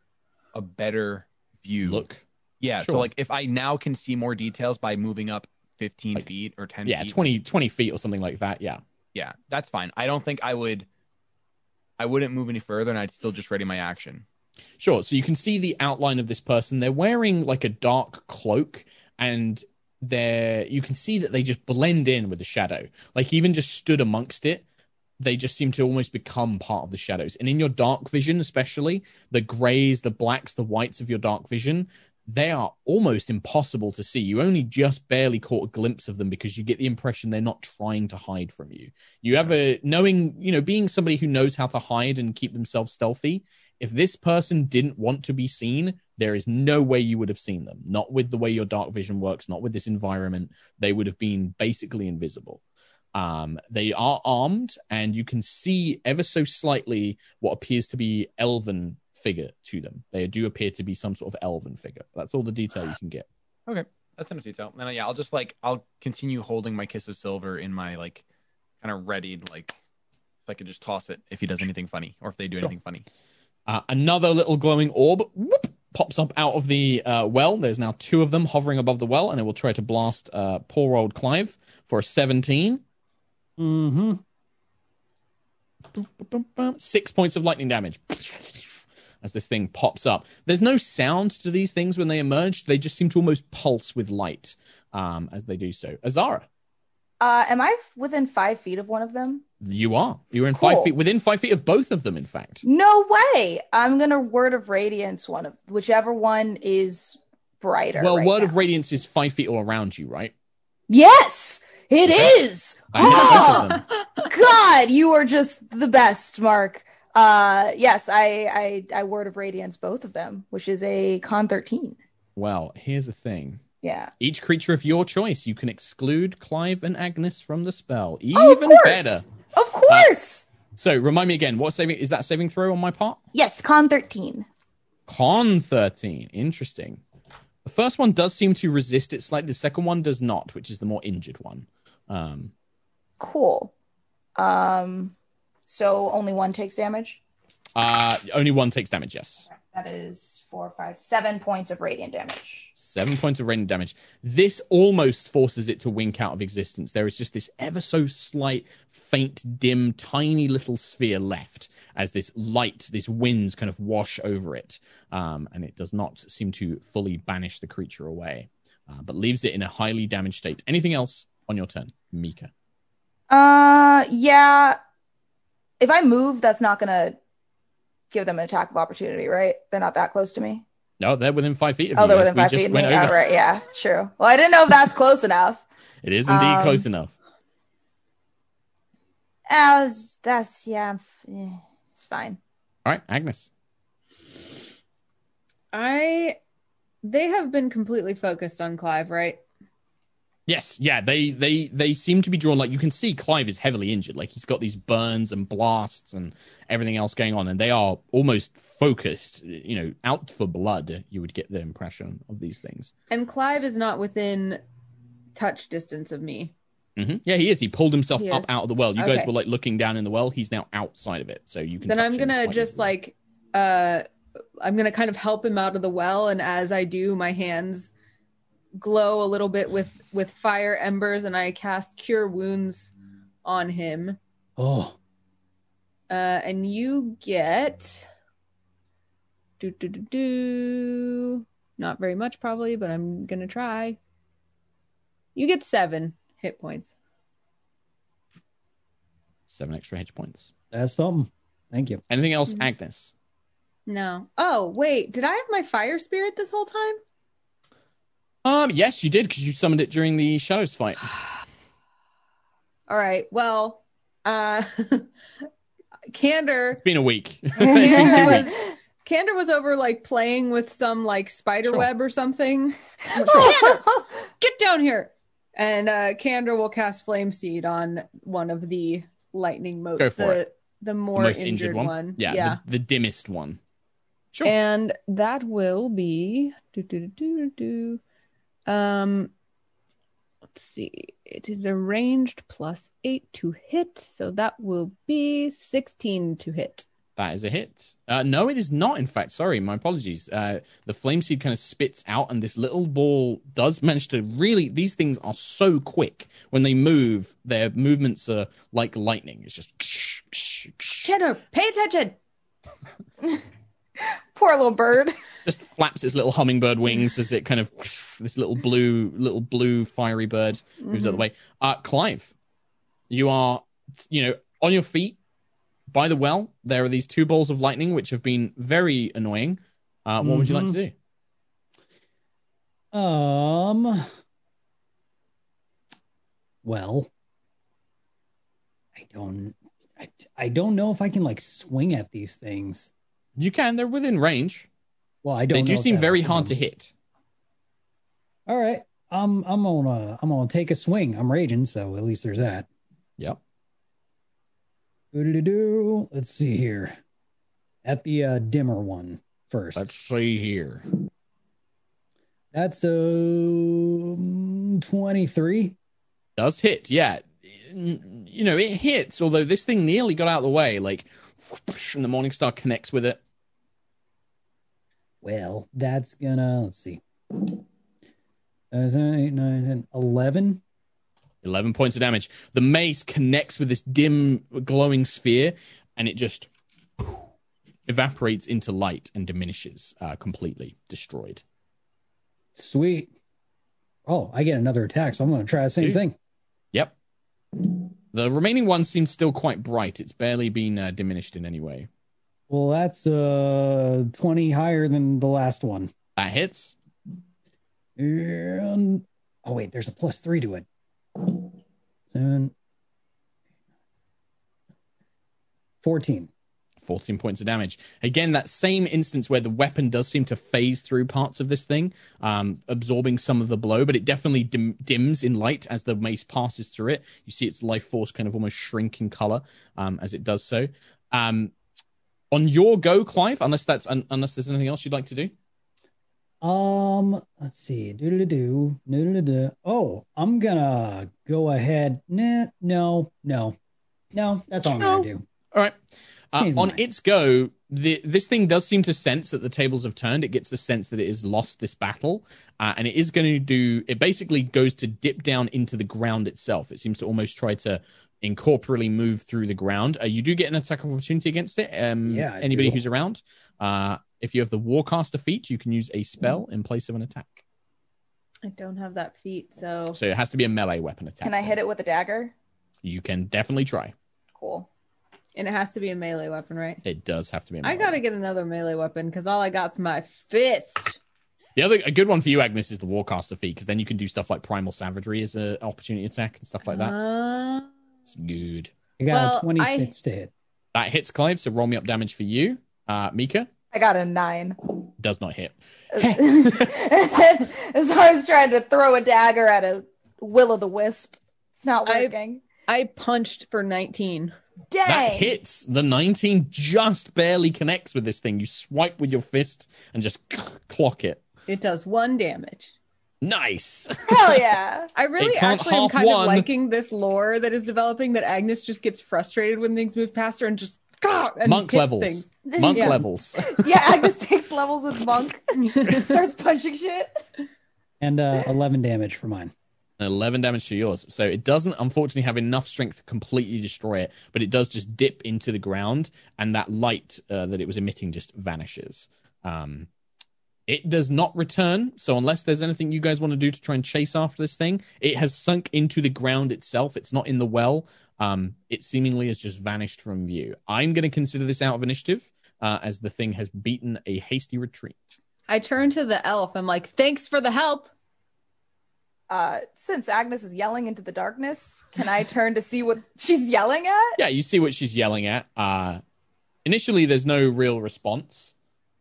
a better view. Look. Yeah. Sure. So like if I now can see more details by moving up fifteen like, feet or ten yeah, feet. Yeah. twenty, twenty feet or something like that. Yeah. Yeah. That's fine. I don't think I would, I wouldn't move any further and I'd still just ready my action. Sure. So you can see the outline of this person. They're wearing like a dark cloak and they're, you can see that they just blend in with the shadow. Like even just stood amongst it, they just seem to almost become part of the shadows. And in your dark vision, especially the grays, the blacks, the whites of your dark vision, they are almost impossible to see. You only just barely caught a glimpse of them because you get the impression they're not trying to hide from you. You have a knowing, you know, being somebody who knows how to hide and keep themselves stealthy. If this person didn't want to be seen, there is no way you would have seen them. Not with the way your dark vision works, not with this environment. They would have been basically invisible. Um, they are armed, and you can see ever so slightly what appears to be elven figure to them. They do appear to be some sort of elven figure. That's all the detail you can get. Okay, that's enough detail. And yeah, I'll just like, I'll continue holding my Kiss of Silver in my like, kind of readied, like, if I could just toss it if he does anything funny, or if they do sure. anything funny. Uh, another little glowing orb whoop, pops up out of the uh, well. There's now two of them hovering above the well, and it will try to blast uh, poor old Clive for a seventeen. Mm-hmm. Boom, boom, boom, boom. Six points of lightning damage as this thing pops up. There's no sound to these things when they emerge. They just seem to almost pulse with light um, as they do so. Azara. Uh, am I f- within five feet of one of them? You are. You're in cool. five feet, within five feet of both of them, in fact. No way. I'm going to Word of Radiance one of whichever one is brighter. Well, right Word now. of Radiance is five feet all around you, right? Yes, it okay. is. Oh, God, you are just the best, Mark. Uh, yes, I, I, I Word of Radiance both of them, which is a con thirteen. Well, here's the thing. Yeah. Each creature of your choice, you can exclude Clive and Agnes from the spell. Even oh, of better. Of course. Uh, so remind me again, what saving is that saving throw on my part? Yes, con thirteen. Con thirteen. Interesting. The first one does seem to resist it slightly. The second one does not, which is the more injured one. Um, cool. Um, So only one takes damage? Uh, only one takes damage, yes. That is four, five, seven points of radiant damage. Seven points of radiant damage. This almost forces it to wink out of existence. There is just this ever so slight, faint, dim, tiny little sphere left as this light, this winds kind of wash over it. Um, and it does not seem to fully banish the creature away, uh, but leaves it in a highly damaged state. Anything else on your turn, Mica? Uh, yeah. If I move, that's not going to give them an attack of opportunity, right? They're not that close to me. No, they're within five feet of me. Oh, they're within five feet of me. Yeah, right. Yeah, true. Well, I didn't know if that's close enough. It is indeed um, close enough. As that's yeah, it's fine. All right, Agnis. I. They have been completely focused on Clive, right? Yes, yeah, they, they they seem to be drawn, like, you can see Clive is heavily injured. Like, he's got these burns and blasts and everything else going on, and they are almost focused, you know, out for blood. You would get the impression of these things. And Clive is not within touch distance of me. Mm-hmm. Yeah, he is. He pulled himself he up is. out of the well. You okay. guys were, like, looking down in the well. He's now outside of it, so you can Then touch I'm going to just, like, uh, I'm going to kind of help him out of the well, and as I do, my hands glow a little bit with with fire embers, and I cast Cure Wounds on him. Oh. Uh, and you get do do do do not very much probably, but I'm gonna try. You get seven hit points. Seven extra hit points. That's something. Thank you. Anything else, mm-hmm. Agnes? No. Oh wait, did I have my fire spirit this whole time? Um, yes, you did, because you summoned it during the Shadows fight. All right, well, uh, Candor... It's been a week. Candor, was, Candor was over, like, playing with some, like, spider sure. web or something. Candor, get down here! And uh, Candor will cast Flame Seed on one of the lightning motes. Go for the, it. The more the most injured, injured one. one. Yeah, yeah. The, the dimmest one. Sure. And that will be... Do, do, do, do, do. Um, let's see. It is a ranged plus eight to hit, so that will be sixteen to hit. That is a hit. Uh, no, it is not, in fact. Sorry, my apologies. Uh, the flame seed kind of spits out, and this little ball does manage to really... These things are so quick. When they move, their movements are like lightning. It's just... Candor, pay attention! Poor little bird. Just flaps its little hummingbird wings as it kind of this little blue, little blue fiery bird moves mm-hmm. out the way. Uh, Clive, you are, you know, on your feet by the well. There are these two balls of lightning which have been very annoying. Uh, what mm-hmm. would you like to do? Um. Well, I don't, I, I don't know if I can like swing at these things. You can. They're within range. Well, I don't. They do know seem very hard them. to hit. All right, I'm I'm gonna I'm gonna take a swing. I'm raging, so at least there's that. Yep. Do-do-do-do. Let's see here. At the uh, dimmer one first. Let's see here. That's a um, twenty-three. Does hit? Yeah. You know it hits. Although this thing nearly got out of the way, like. And the Morningstar connects with it. Well, that's gonna... Let's see. eleven? eleven points of damage. The mace connects with this dim, glowing sphere, and it just evaporates into light and diminishes, uh, completely destroyed. Sweet. Oh, I get another attack, so I'm going to try the same Dude. thing. Yep. The remaining one seems still quite bright. It's barely been uh, diminished in any way. Well, that's uh, twenty higher than the last one. That hits. And... Oh, wait, there's a plus three to it. Seven. fourteen. fourteen points of damage. Again, that same instance where the weapon does seem to phase through parts of this thing, um, absorbing some of the blow, but it definitely dim- dims in light as the mace passes through it. You see its life force kind of almost shrink in color um, as it does so. Um, on your go, Clive, unless that's un- unless there's anything else you'd like to do? Um, let's see. Do-do-do-do. Do-do-do-do. Oh, I'm going to go ahead. Nah, no, no. No, that's all I'm no. going to do. All right. Uh, on its go, the, this thing does seem to sense that the tables have turned. It gets the sense that it has lost this battle, uh, and it is going to do. It basically goes to dip down into the ground itself. It seems to almost try to incorporally move through the ground. Uh, you do get an attack of opportunity against it. Um, yeah, I anybody do. who's around. Uh, if you have the Warcaster feat, you can use a spell in place of an attack. I don't have that feat, so so it has to be a melee weapon attack. Can I hit it with a dagger? You can definitely try. Cool. And it has to be a melee weapon, right? It does have to be a melee weapon. I got to get another melee weapon because all I got is my fist. The other a good one for you, Agnes, is the Warcaster feat, because then you can do stuff like Primal Savagery as an opportunity attack and stuff like that. Uh, it's good. I got well, a twenty-six I, to hit. That hits, Clive, so roll me up damage for you. Uh, Mika? I got a nine. Does not hit. As far as trying to throw a dagger at a will-o'-the-wisp, it's not working. I, I punched for nineteen. Dang. That hits. The nineteen just barely connects with this thing. You swipe with your fist and just clock it. It does one damage. Nice. Hell yeah. I really actually am kind one. of liking this lore that is developing, that Agnes just gets frustrated when things move past her and just God, and monk levels. Things. Monk yeah. levels. Yeah, Agnes takes levels of monk. Starts punching shit. And uh, eleven damage for mine. eleven damage to yours. So it doesn't, unfortunately, have enough strength to completely destroy it, but it does just dip into the ground, and that light uh, that it was emitting just vanishes. Um, it does not return, so unless there's anything you guys want to do to try and chase after this thing, it has sunk into the ground itself. It's not in the well. Um, it seemingly has just vanished from view. I'm going to consider this out of initiative, uh, as the thing has beaten a hasty retreat. I turn to the elf. I'm like, thanks for the help. Uh, since Agnes is yelling into the darkness, can I turn to see what she's yelling at? Yeah, you see what she's yelling at. Uh, initially, there's no real response.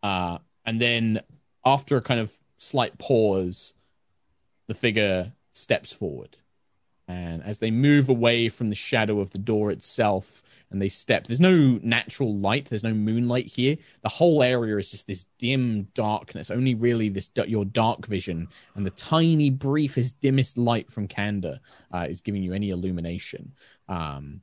Uh, and then after a kind of slight pause, the figure steps forward. And as they move away from the shadow of the door itself, and they step, there's no natural light. There's no moonlight here. The whole area is just this dim darkness. Only really this your dark vision and the tiny, briefest, dimmest light from Candor uh, is giving you any illumination. Um,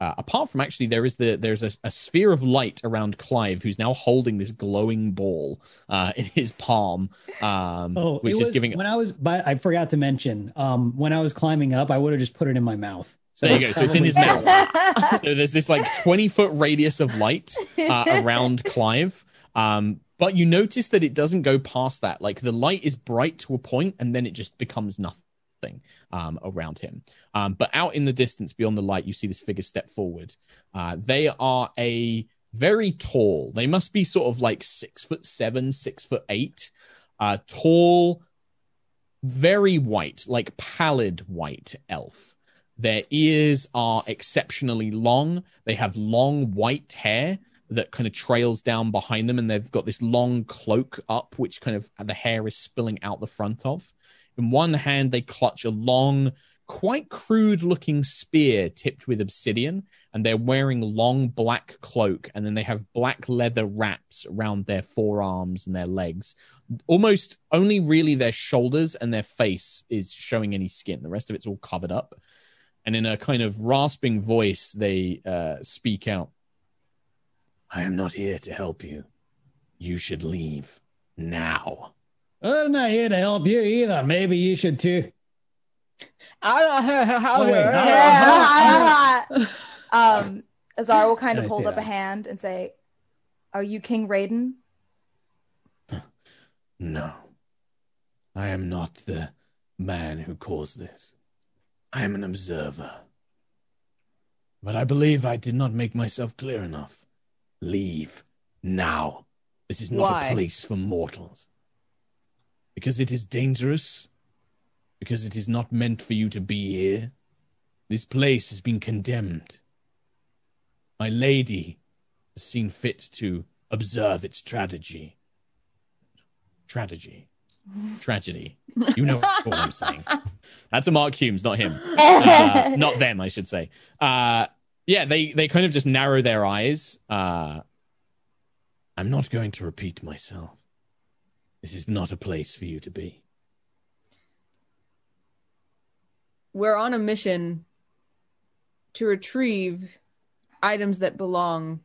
uh, apart from actually, there is the there's a, a sphere of light around Clive, who's now holding this glowing ball uh, in his palm, um, oh, which was, is giving. When I was, by, I forgot to mention um, when I was climbing up, I would have just put it in my mouth. So there you go. So it's in his mouth. So there's this like twenty foot radius of light uh, around Clive. Um, but you notice that it doesn't go past that. Like the light is bright to a point and then it just becomes nothing um, around him. Um, but out in the distance beyond the light, you see this figure step forward. Uh, they are a very tall. They must be sort of like six foot seven, six foot eight, uh, tall, very white, like pallid white elf. Their ears are exceptionally long. They have long white hair that kind of trails down behind them, and they've got this long cloak up, which kind of the hair is spilling out the front of. In one hand, they clutch a long, quite crude-looking spear tipped with obsidian, and they're wearing long black cloak, and then they have black leather wraps around their forearms and their legs. Almost only really their shoulders and their face is showing any skin. The rest of it's all covered up. And in a kind of rasping voice, they uh, speak out. I am not here to help you. You should leave now. I'm not here to help you either. Maybe you should too. Um, Azara will kind of hold up that? a hand and say, are you King Raedrin? No. I am not the man who caused this. I am an observer. But I believe I did not make myself clear enough. Leave now. This is not Why? a place for mortals. Because it is dangerous. Because it is not meant for you to be here. This place has been condemned. My lady has seen fit to observe its tragedy. Tragedy. Tragedy. You know what I'm saying. That's a Mark Hulmes, not him. Uh, not them, I should say. Uh, yeah, they, they kind of just narrow their eyes. Uh, I'm not going to repeat myself. This is not a place for you to be. We're on a mission to retrieve items that belong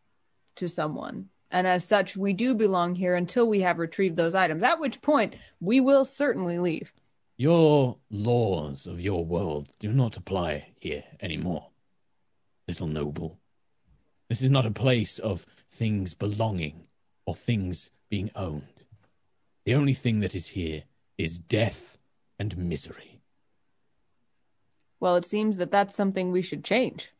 to someone. And as such, we do belong here until we have retrieved those items, at which point we will certainly leave. Your laws of your world do not apply here anymore, little noble. This is not a place of things belonging or things being owned. The only thing that is here is death and misery. Well, it seems that that's something we should change.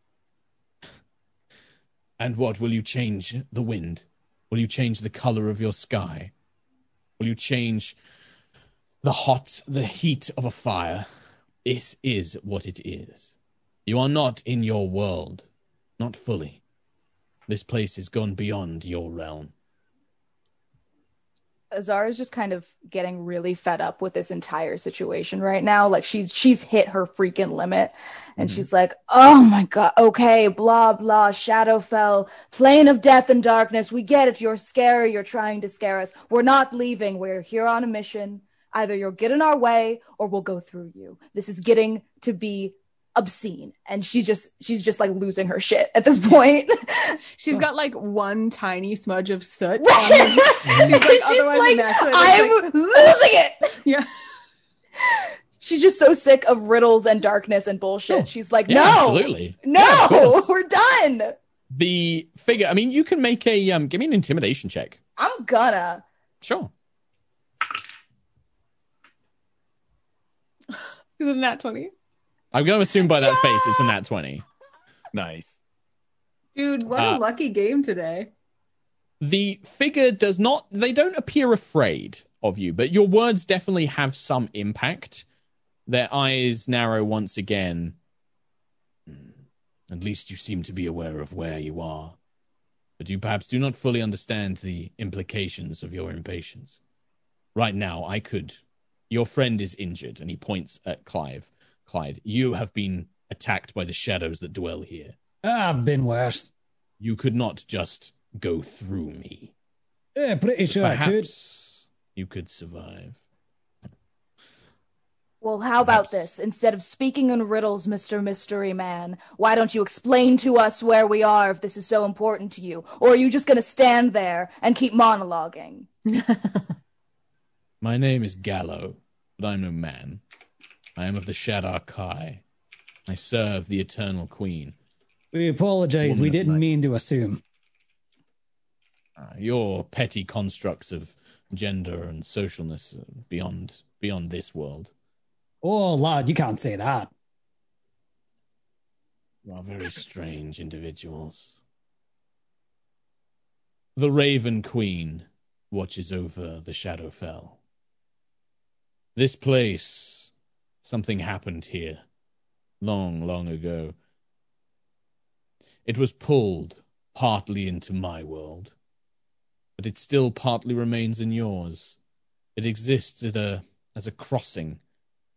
And what? Will you change the wind? Will you change the color of your sky? Will you change the hot, the heat of a fire? This is what it is. You are not in your world, not fully. This place has gone beyond your realm. Azara's just kind of getting really fed up with this entire situation right now. Like, she's she's hit her freaking limit. And mm-hmm. she's like, oh my god, okay, blah, blah, Shadowfell, plane of death and darkness. We get it. You're scary. You're trying to scare us. We're not leaving. We're here on a mission. Either you'll get in our way or we'll go through you. This is getting to be obscene. And she just, she's just like losing her shit at this point. She's got like one tiny smudge of soot. On her. She's like, she's like I'm like, losing it. Yeah. She's just so sick of riddles and darkness and bullshit. Sure. She's like, yeah, no, absolutely. no, yeah, we're done. The figure, I mean, you can make a, um, give me an intimidation check. I'm gonna. Sure. Is it a nat twenty? I'm going to assume by that yeah! face it's a nat twenty. Nice. Dude, what uh, a lucky game today. The figure does not... They don't appear afraid of you, but your words definitely have some impact. Their eyes narrow once again. At least you seem to be aware of where you are. But you perhaps do not fully understand the implications of your impatience. Right now, I could... Your friend is injured, and he points at Clive. Clyde, you have been attacked by the shadows that dwell here. I've been worse. You could not just go through me. Yeah, pretty sure I could. Perhaps you could survive. Well, how Perhaps. about this? Instead of speaking in riddles, Mister Mystery Man, why don't you explain to us where we are if this is so important to you? Or are you just going to stand there and keep monologuing? My name is Gallo, but I'm no man. I am of the Shadar-kai. I serve the Eternal Queen. We apologize. We didn't night. mean to assume. Uh, your petty constructs of gender and socialness are beyond beyond this world. Oh, lad, you can't say that. You are very strange individuals. The Raven Queen watches over the Shadowfell. This place, something happened here long, long ago. It was pulled partly into my world, but it still partly remains in yours. It exists as a, as a crossing,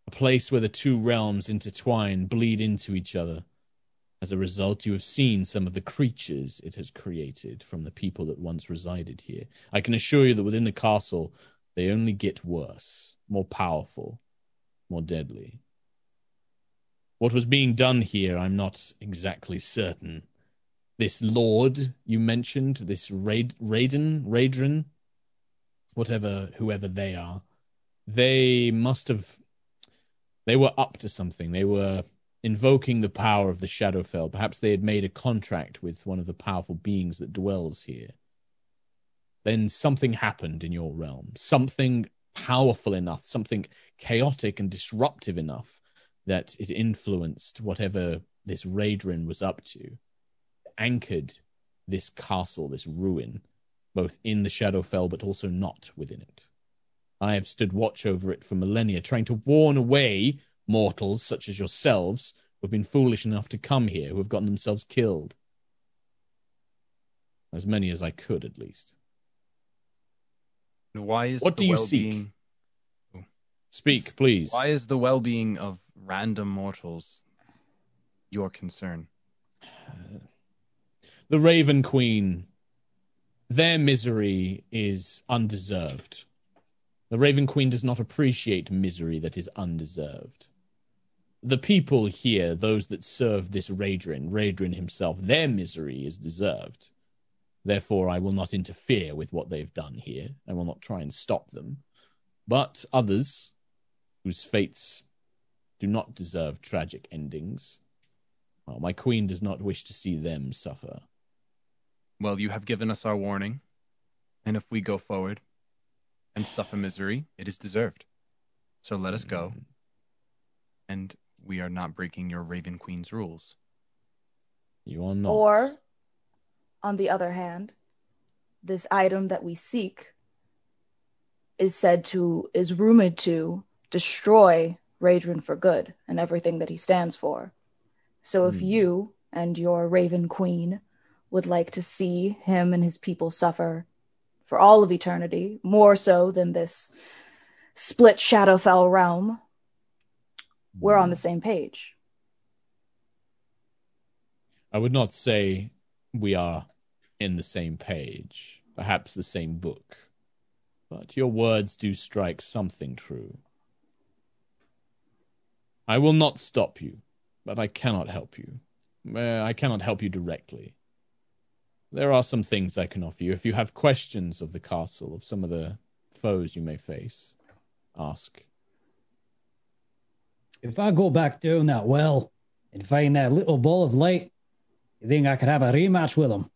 a place where the two realms intertwine, bleed into each other. As a result, you have seen some of the creatures it has created from the people that once resided here. I can assure you that within the castle, they only get worse. More powerful, more deadly. What was being done here, I'm not exactly certain. This lord you mentioned, this Raedrin, Raedrin, whatever, whoever they are, they must have, they were up to something. They were invoking the power of the Shadowfell. Perhaps they had made a contract with one of the powerful beings that dwells here. Then something happened in your realm. Something powerful enough, something chaotic and disruptive enough that it influenced whatever this Raedrin was up to, anchored this castle, this ruin, both in the Shadowfell but also not within it. I have stood watch over it for millennia, trying to warn away mortals such as yourselves who have been foolish enough to come here, who have gotten themselves killed. As many as I could, at least. Why is what the do you well-being... seek? Speak, please. Why is the well-being of random mortals your concern? The Raven Queen, their misery is undeserved. The Raven Queen does not appreciate misery that is undeserved. the people here, those that serve this Raedrin, Raedrin himself, their misery is deserved. Therefore, I will not interfere with what they've done here. I will not try and stop them. But others, whose fates do not deserve tragic endings, well, my queen does not wish to see them suffer. Well, you have given us our warning, and if we go forward and suffer misery, it is deserved. So let us go, and we are not breaking your Raven Queen's rules. You are not. Or, on the other hand, this item that we seek is said to, is rumored to destroy Raedrin for good and everything that he stands for. So if mm. you and your Raven Queen would like to see him and his people suffer for all of eternity, more so than this split Shadowfell realm, we're on the same page. I would not say we are in the same page, perhaps the same book, but your words do strike something true. I will not stop you, but I cannot help you. Uh, I cannot help you directly. There are some things I can offer you. If you have questions of the castle, of some of the foes you may face, ask. If I go back down that well and find that little ball of light, you think I could have a rematch with him?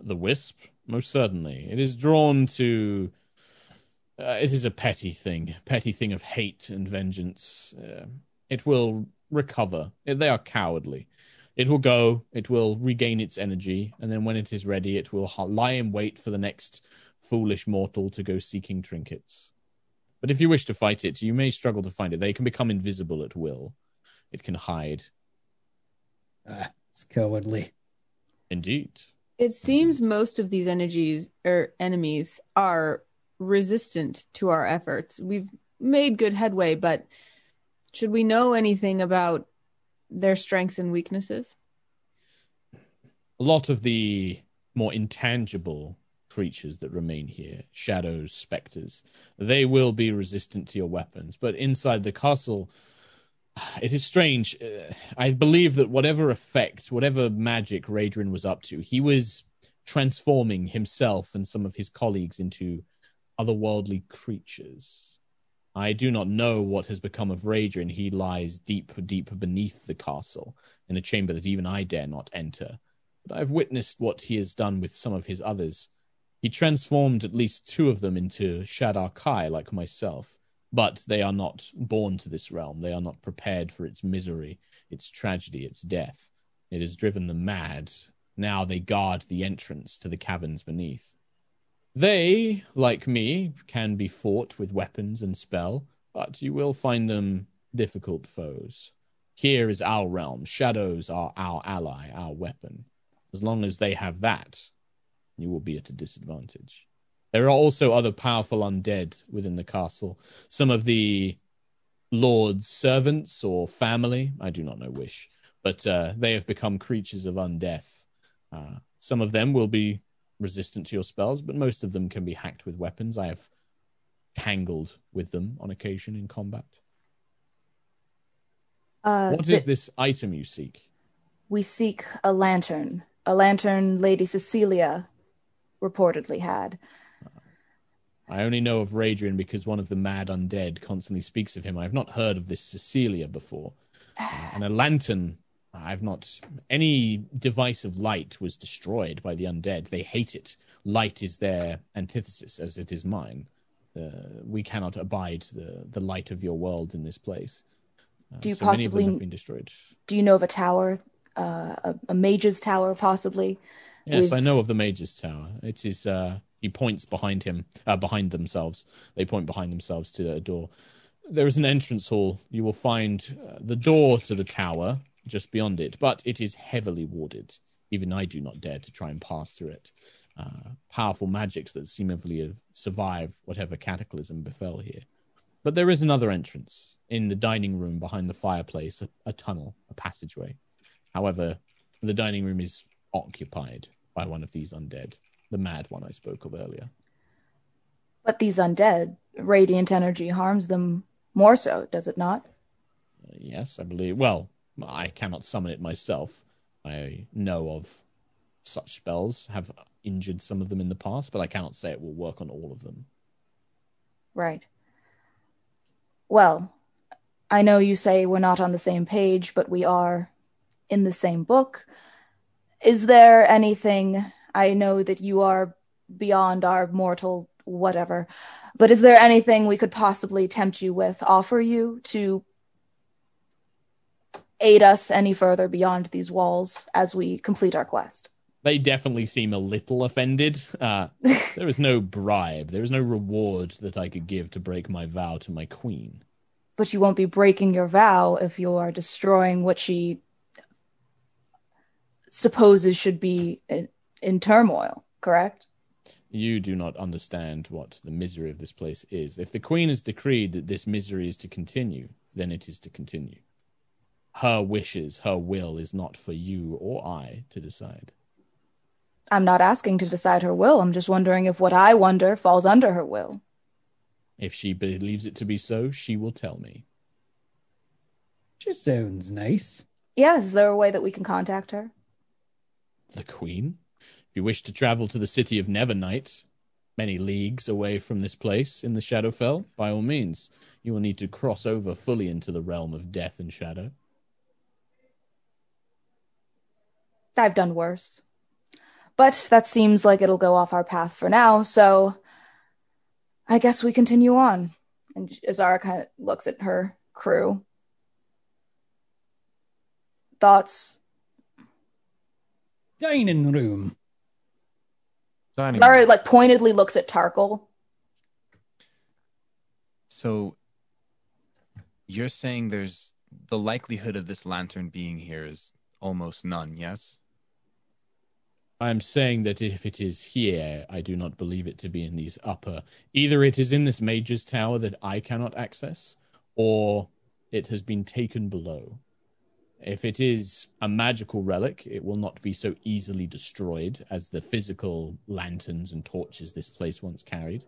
The wisp? Most certainly. It is drawn to... Uh, it is a petty thing, petty thing of hate and vengeance. Uh, it will recover. They are cowardly. It will go, it will regain its energy, and then when it is ready, it will lie in wait for the next foolish mortal to go seeking trinkets. But if you wish to fight it, you may struggle to find it. They can become invisible at will. It can hide. Ah, it's cowardly. Indeed. It seems most of these energies or enemies are resistant to our efforts. We've made good headway, but should we know anything about their strengths and weaknesses? A lot of the more intangible creatures that remain here, shadows, specters, they will be resistant to your weapons. But inside the castle, it is strange. I believe that whatever effect, whatever magic Raedrin was up to, he was transforming himself and some of his colleagues into otherworldly creatures. I do not know what has become of Raedrin. He lies deep, deep beneath the castle, in a chamber that even I dare not enter. But I have witnessed what he has done with some of his others. He transformed at least two of them into Shadar-kai, like myself. But they are not born to this realm. They are not prepared for its misery, its tragedy, its death. It has driven them mad. Now they guard the entrance to the caverns beneath. They, like me, can be fought with weapons and spell, but you will find them difficult foes. Here is our realm. Shadows are our ally, our weapon. As long as they have that, you will be at a disadvantage. There are also other powerful undead within the castle. Some of the lord's servants or family, I do not know which, but uh, they have become creatures of undeath. Uh, some of them will be resistant to your spells, but most of them can be hacked with weapons. I have tangled with them on occasion in combat. Uh, what the, is this item you seek? We seek a lantern. A lantern Lady Cecilia reportedly had. I only know of Raedrin because one of the mad undead constantly speaks of him. I have not heard of this Cecilia before. Uh, and a lantern... I've not... Any device of light was destroyed by the undead. They hate it. Light is their antithesis, as it is mine. Uh, we cannot abide the, the light of your world in this place. Uh, do you so possibly, many of them have been destroyed. Do you know of a tower, uh, a, a mage's tower, possibly? Yes, with... I know of the mage's tower. It is... Uh, he points behind him, uh, behind themselves. They point behind themselves to a door. There is an entrance hall. You will find uh, the door to the tower... just beyond it, but it is heavily warded. Even I do not dare to try and pass through it. Uh, powerful magics that seemingly have survived whatever cataclysm befell here. But there is another entrance in the dining room behind the fireplace, a, a tunnel, a passageway. However, the dining room is occupied by one of these undead, the mad one I spoke of earlier. But these undead, radiant energy harms them more so, does it not? yes, I believe. Well, I cannot summon it myself. I know of such spells, have injured some of them in the past, but I cannot say it will work on all of them. Right. Well, I know you say we're not on the same page, but we are in the same book. Is there anything, I know that you are beyond our mortal whatever, but is there anything we could possibly tempt you with, offer you to aid us any further beyond these walls as we complete our quest? They definitely seem a little offended. Uh, there is no bribe. There is no reward that I could give to break my vow to my queen. But you won't be breaking your vow if you are destroying what she supposes should be in, in turmoil, correct? You do not understand what the misery of this place is. If the queen has decreed that this misery is to continue, then it is to continue. Her wishes, her will is not for you or I to decide. I'm not asking to decide her will. I'm just wondering if what I wonder falls under her will. If she believes it to be so, she will tell me. She sounds nice. Yeah, is there a way that we can contact her? The Queen? If you wish to travel to the city of Nevernight, many leagues away from this place in the Shadowfell, by all means, you will need to cross over fully into the realm of death and shadow. I've done worse. But that seems like it'll go off our path for now, so I guess we continue on. And Azara kind of looks at her crew. Thoughts? Dining room. Dining Azara room. like pointedly looks at Tarkhal. So you're saying there's the likelihood of this lantern being here is almost none, yes? I'm saying that if it is here, I do not believe it to be in these upper. Either it is in this mage's tower that I cannot access, or it has been taken below. If it is a magical relic, it will not be so easily destroyed as the physical lanterns and torches this place once carried.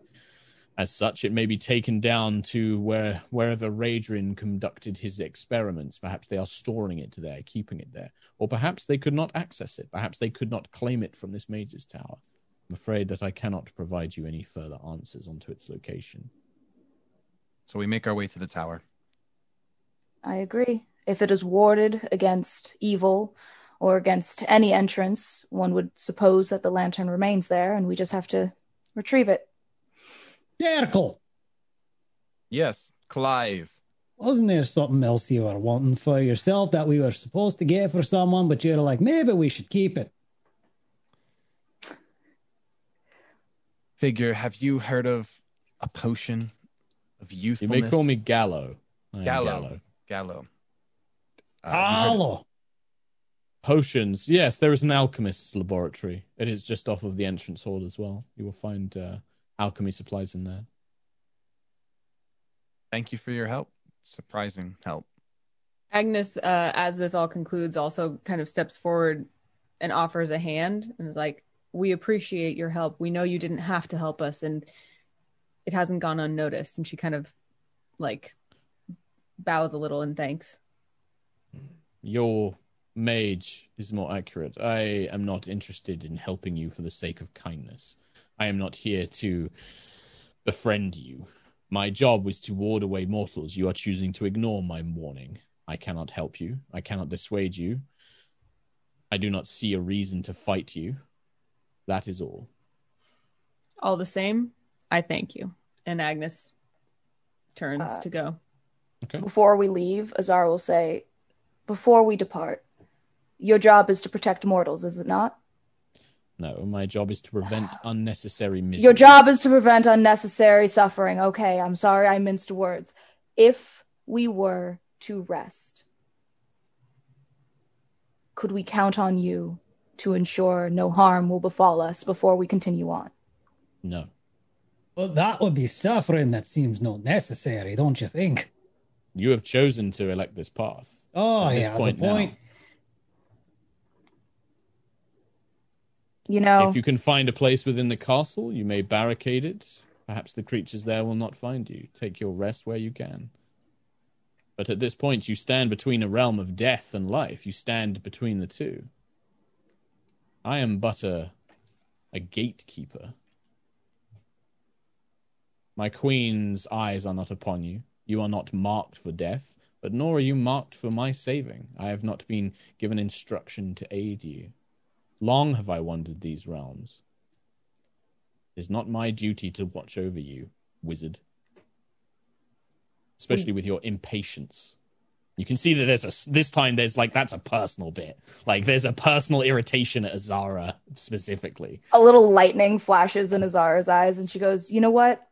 As such, it may be taken down to where wherever Raedrin conducted his experiments. Perhaps they are storing it there, keeping it there. Or perhaps they could not access it. Perhaps they could not claim it from this mage's tower. I'm afraid that I cannot provide you any further answers onto its location. So we make our way to the tower. I agree. If it is warded against evil or against any entrance, one would suppose that the lantern remains there and we just have to retrieve it. Tarkhal. Yes, Clive. Wasn't there something else you were wanting for yourself that we were supposed to get for someone, but you're like, maybe we should keep it? Figure, have you heard of a potion of youthfulness? You may call me Gallo. Gallo. Gallo. Gallo. Uh, Potions. Yes, there is an alchemist's laboratory. It is just off of the entrance hall as well. You will find... Uh, alchemy supplies in there. Thank you for your help. Surprising help. Agnes, uh, as this all concludes, also kind of steps forward and offers a hand and is like, we appreciate your help. We know you didn't have to help us and it hasn't gone unnoticed. And she kind of like bows a little and thanks. Your mage is more accurate. I am not interested in helping you for the sake of kindness. I am not here to befriend you. My job was to ward away mortals. You are choosing to ignore my warning. I cannot help you. I cannot dissuade you. I do not see a reason to fight you. That is all. All the same, I thank you. And Agnes turns uh, to go. Okay. Before we leave, Azar will say, before we depart, your job is to protect mortals, is it not? No, my job is to prevent unnecessary misery. Your job is to prevent unnecessary suffering. Okay, I'm sorry I minced words. If we were to rest, could we count on you to ensure no harm will befall us before we continue on? No. Well, that would be suffering that seems not necessary, don't you think? You have chosen to elect this path. Oh, yeah, that's a point. Now. You know, if you can find a place within the castle, you may barricade it. Perhaps the creatures there will not find you. Take your rest where you can. But at this point, you stand between a realm of death and life. You stand between the two. I am but a, a gatekeeper. My queen's eyes are not upon you. You are not marked for death, but nor are you marked for my saving. I have not been given instruction to aid you. Long have I wandered these realms. It is not my duty to watch over you, wizard. Especially with your impatience. You can see that there's a, this time there's like, that's a personal bit. Like there's a personal irritation at Azara specifically. A little lightning flashes in Azara's eyes and she goes, you know what?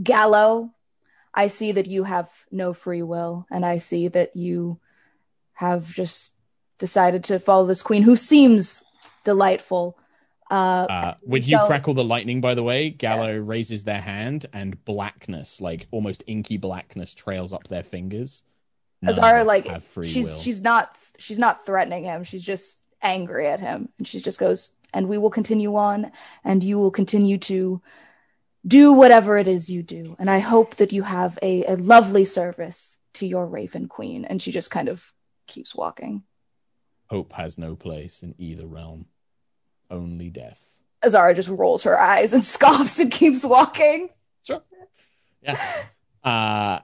Gallo, I see that you have no free will. And I see that you have just decided to follow this queen who seems delightful. Uh, uh, when you so, crackle the lightning, by the way, Gallo yeah. raises their hand and blackness, like almost inky blackness, trails up their fingers. None Azara, like, she's will. she's not she's not threatening him. She's just angry at him, and she just goes, "And we will continue on, and you will continue to do whatever it is you do. And I hope that you have a, a lovely service to your Raven Queen." And she just kind of keeps walking. Hope has no place in either realm. Only death. Azara just rolls her eyes and scoffs and keeps walking. Sure. Yeah. Uh,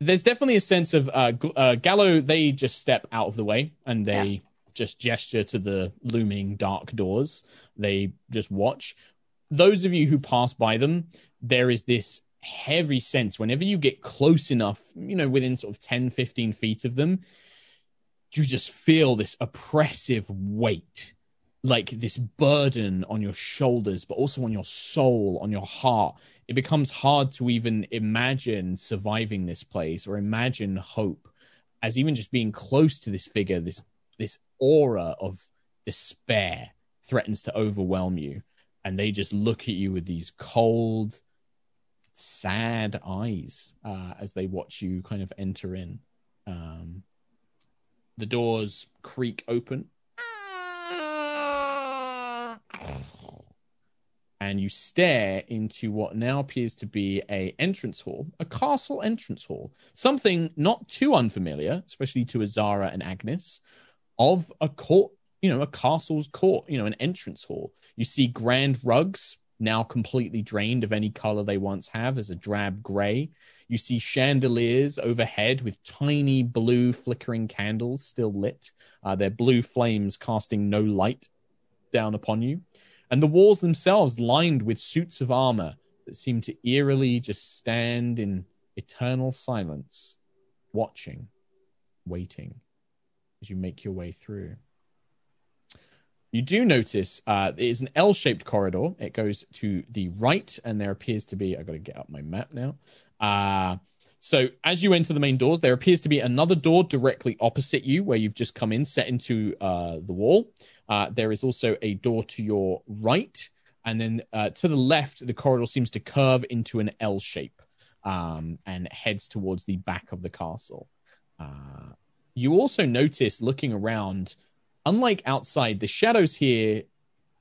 there's definitely a sense of uh, uh, Gallo, they just step out of the way and they yeah. just gesture to the looming dark doors. They just watch. Those of you who pass by them, there is this heavy sense whenever you get close enough, you know, within sort of ten, fifteen feet of them, you just feel this oppressive weight. Like this burden on your shoulders, but also on your soul, on your heart. It becomes hard to even imagine surviving this place or imagine hope, as even just being close to this figure, this this aura of despair threatens to overwhelm you. And they just look at you with these cold, sad eyes uh, as they watch you kind of enter in. Um, the doors creak open. And you stare into what now appears to be a entrance hall, a castle entrance hall, something not too unfamiliar, especially to Azara and Agnis, of a court, you know, a castle's court, you know, an entrance hall. You see grand rugs, now completely drained of any color they once have, as a drab gray. You see chandeliers overhead with tiny blue flickering candles still lit, uh, their blue flames casting no light down upon you. And the walls themselves lined with suits of armor that seem to eerily just stand in eternal silence, watching, waiting as you make your way through. You do notice uh, it is an L-shaped corridor. It goes to the right, and there appears to be... I've got to get up my map now. Uh, so as you enter the main doors, there appears to be another door directly opposite you where you've just come in, set into uh, the wall. Uh, there is also a door to your right, and then uh, to the left, the corridor seems to curve into an L shape um, and heads towards the back of the castle. Uh, you also notice, looking around, unlike outside, the shadows here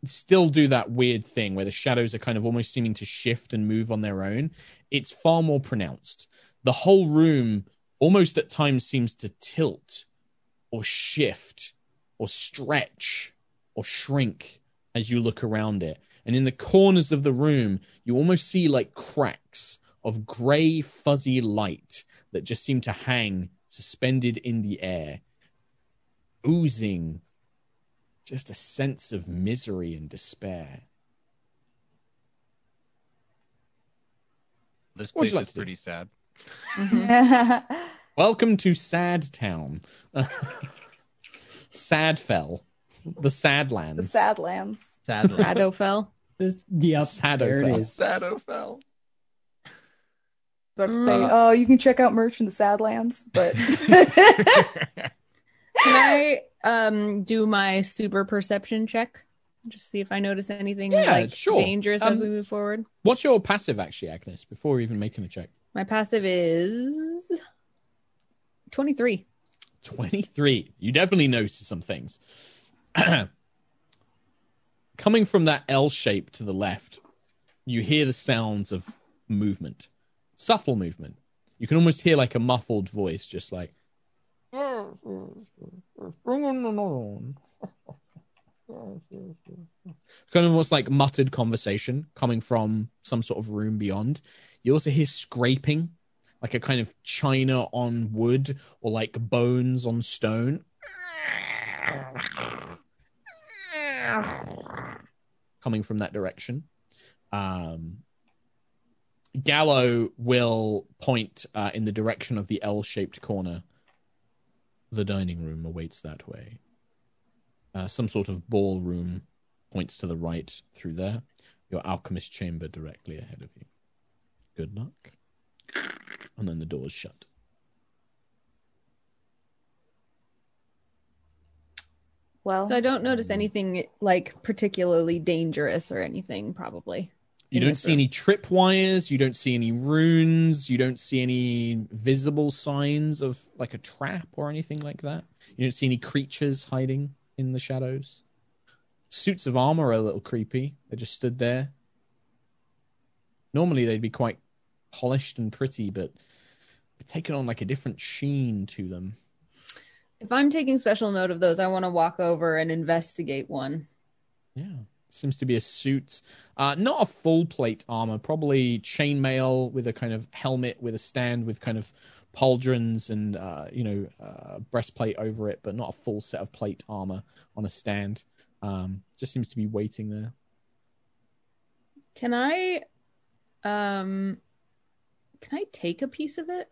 still do that weird thing where the shadows are kind of almost seeming to shift and move on their own. It's far more pronounced. The whole room almost at times seems to tilt or shift or stretch or shrink as you look around it. And in the corners of the room, you almost see like cracks of gray, fuzzy light that just seem to hang suspended in the air, oozing just a sense of misery and despair. This place like is pretty sad. Mm-hmm. Welcome to Sad Town. Sadfell, the Sadlands. The Sadlands. Sadlands. Shadowfell. Yep. Shadowfell. Shadowfell. About to say, uh, oh, you can check out merch in the Sadlands, but can I um, do my super perception check? Just see if I notice anything yeah, like sure. dangerous um, as we move forward. What's your passive, actually, Agnes? Before even making a check, my passive is twenty-three. twenty-three. You definitely noticed some things. Coming from that L shape to the left, you hear the sounds of movement, subtle movement. You can almost hear like a muffled voice, just like. Kind of almost like muttered conversation coming from some sort of room beyond. You also hear scraping, like a kind of china on wood or like bones on stone coming from that direction. Um, Gallo will point uh, in the direction of the L-shaped corner. The dining room awaits that way. Uh, some sort of ballroom points to the right through there. Your alchemist chamber directly ahead of you. Good luck. And then the door is shut. Well, so I don't notice anything like particularly dangerous or anything, probably. You don't see room. Any tripwires. You don't see any runes. You don't see any visible signs of like a trap or anything like that. You don't see any creatures hiding in the shadows. Suits of armor are a little creepy. They just stood there. Normally they'd be quite polished and pretty, but they've taken on like a different sheen to them. If I'm taking special note of those, I want to walk over and investigate one. Yeah. Seems to be a suit. Uh, not a full plate armor, probably chainmail with a kind of helmet with a stand with kind of pauldrons and uh, you know uh, breastplate over it, but not a full set of plate armor on a stand. Um, just seems to be waiting there. Can I, um, can I take a piece of it?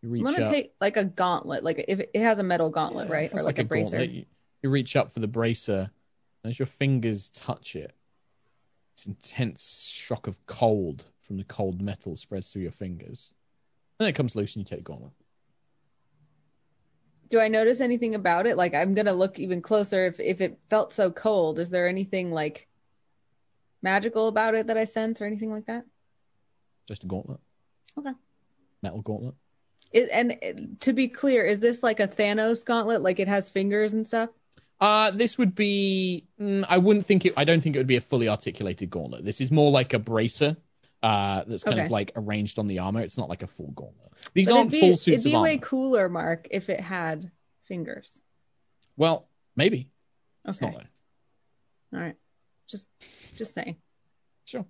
You reach I'm gonna up. Take like a gauntlet, like if it has a metal gauntlet, yeah, right, or like, like a, a bracer. You, you reach up for the bracer, and as your fingers touch it, this intense shock of cold from the cold metal spreads through your fingers. Then it comes loose and you take gauntlet. Do I notice anything about it? Like, I'm going to look even closer. If if it felt so cold, is there anything, like, magical about it that I sense or anything like that? Just a gauntlet. Okay. Metal gauntlet. It, and to be clear, is this like a Thanos gauntlet? Like, it has fingers and stuff? Uh, this would be... Mm, I wouldn't think it... I don't think it would be a fully articulated gauntlet. This is more like a bracer. Uh, that's kind okay. of like arranged on the armor. It's not like a full gauntlet. These but aren't be, full suits of armor. It'd be way cooler, Mark, if it had fingers. Well, maybe. Okay. It's not though. All right. Just, just saying. Sure.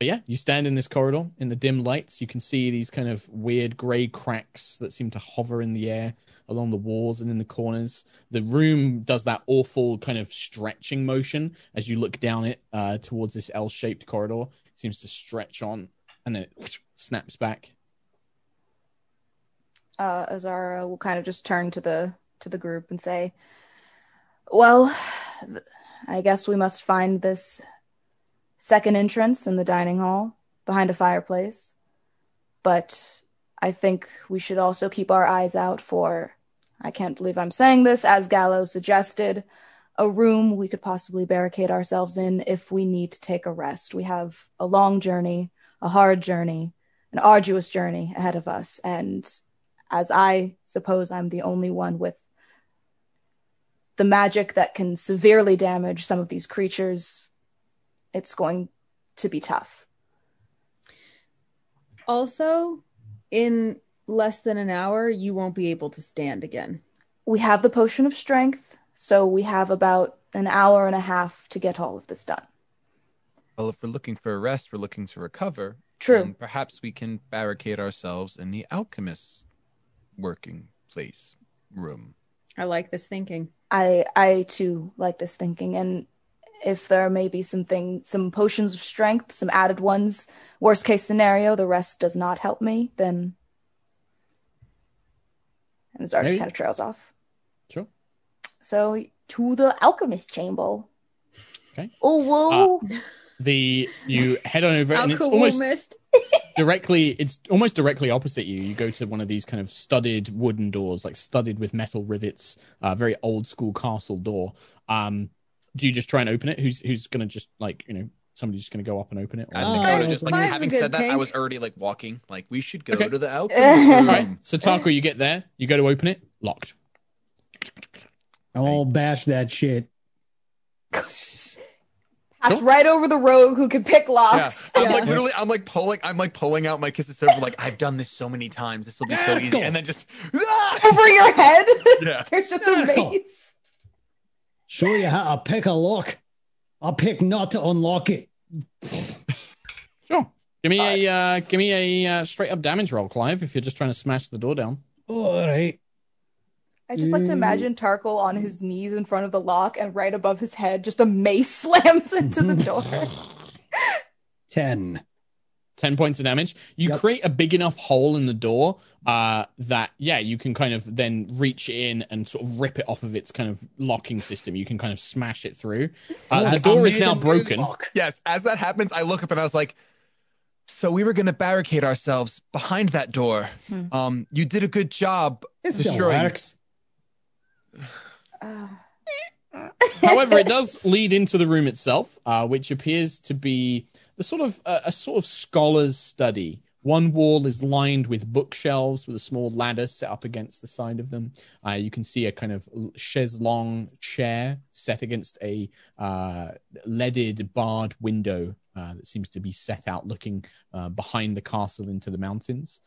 But yeah, you stand in this corridor in the dim lights. You can see these kind of weird gray cracks that seem to hover in the air along the walls and in the corners. The room does that awful kind of stretching motion as you look down it uh, towards this L-shaped corridor. It seems to stretch on and then it snaps back. Uh, Azara will kind of just turn to the to the group and say, "Well, I guess we must find this second entrance in the dining hall behind a fireplace. But I think we should also keep our eyes out for, I can't believe I'm saying this, as Gallo suggested, a room we could possibly barricade ourselves in if we need to take a rest. We have a long journey, a hard journey, an arduous journey ahead of us. And as I suppose I'm the only one with the magic that can severely damage some of these creatures, it's going to be tough." Also, in less than an hour, you won't be able to stand again. We have the potion of strength, so we have about an hour and a half to get all of this done. Well, if we're looking for a rest, we're looking to recover. True. And perhaps we can barricade ourselves in the alchemist's working place room. I like this thinking. I, I too, like this thinking. And if there may be some things, some potions of strength, some added ones, worst case scenario, the rest does not help me, then... And Azara just kind of trails off. Sure. So, to the alchemist chamber. Okay. Oh, whoa! Uh, the, you head on over, and it's almost directly, it's almost directly opposite you. You go to one of these kind of studded wooden doors, like studded with metal rivets, uh, very old school castle door. Um, Do you just try and open it? Who's who's gonna just like you know somebody's just gonna go up and open it? Or I think oh, I would just like having said that, tank. I was already like walking like we should go okay. to the alchemy. All right. So Tarkhal, you get there, you go to open it, locked. I'll bash that shit. Sure. Right over the rogue who could pick locks. Yeah. I'm yeah. like literally, I'm like pulling, I'm like pulling out my Kiss of Silver. Like I've done this so many times. This will be so easy. And then just ah! over your head. Yeah, there's just a maze. Show you how to pick a lock. I'll pick not to unlock it. Sure. Give me uh, a uh, give me a uh, straight up damage roll, Clive. If you're just trying to smash the door down. All right. I just like to imagine Tarkhal on his knees in front of the lock, and right above his head, just a mace slams into the door. Ten. Ten points of damage. You yep. create a big enough hole in the door uh, that, yeah, you can kind of then reach in and sort of rip it off of its kind of locking system. You can kind of smash it through. Uh, the door is now broken. Yes, as that happens, I look up and I was like, so we were going to barricade ourselves behind that door. Hmm. Um, you did a good job it destroying... Works. However, it does lead into the room itself, uh, which appears to be the sort of uh, a sort of scholar's study. One wall is lined with bookshelves with a small ladder set up against the side of them. Uh, you can see a kind of chaise longue chair set against a uh, leaded barred window uh, that seems to be set out looking uh, behind the castle into the mountains.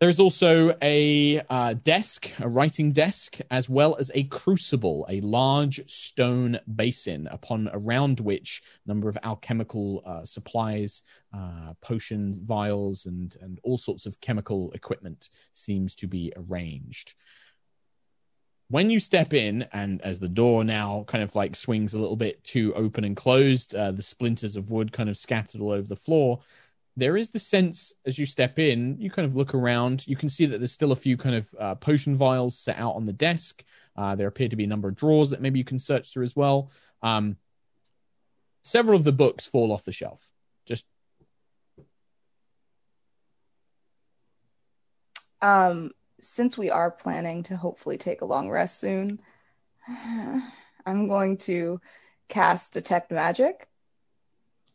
There is also a uh, desk, a writing desk, as well as a crucible, a large stone basin upon around which a number of alchemical uh, supplies, uh, potions, vials, and, and all sorts of chemical equipment seems to be arranged. When you step in, and as the door now kind of like swings a little bit to open and closed, uh, the splinters of wood kind of scattered all over the floor, there is the sense as you step in, you kind of look around. You can see that there's still a few kind of uh, potion vials set out on the desk. Uh, there appear to be a number of drawers that maybe you can search through as well. Um, several of the books fall off the shelf. Just. Um, since we are planning to hopefully take a long rest soon, I'm going to cast Detect Magic.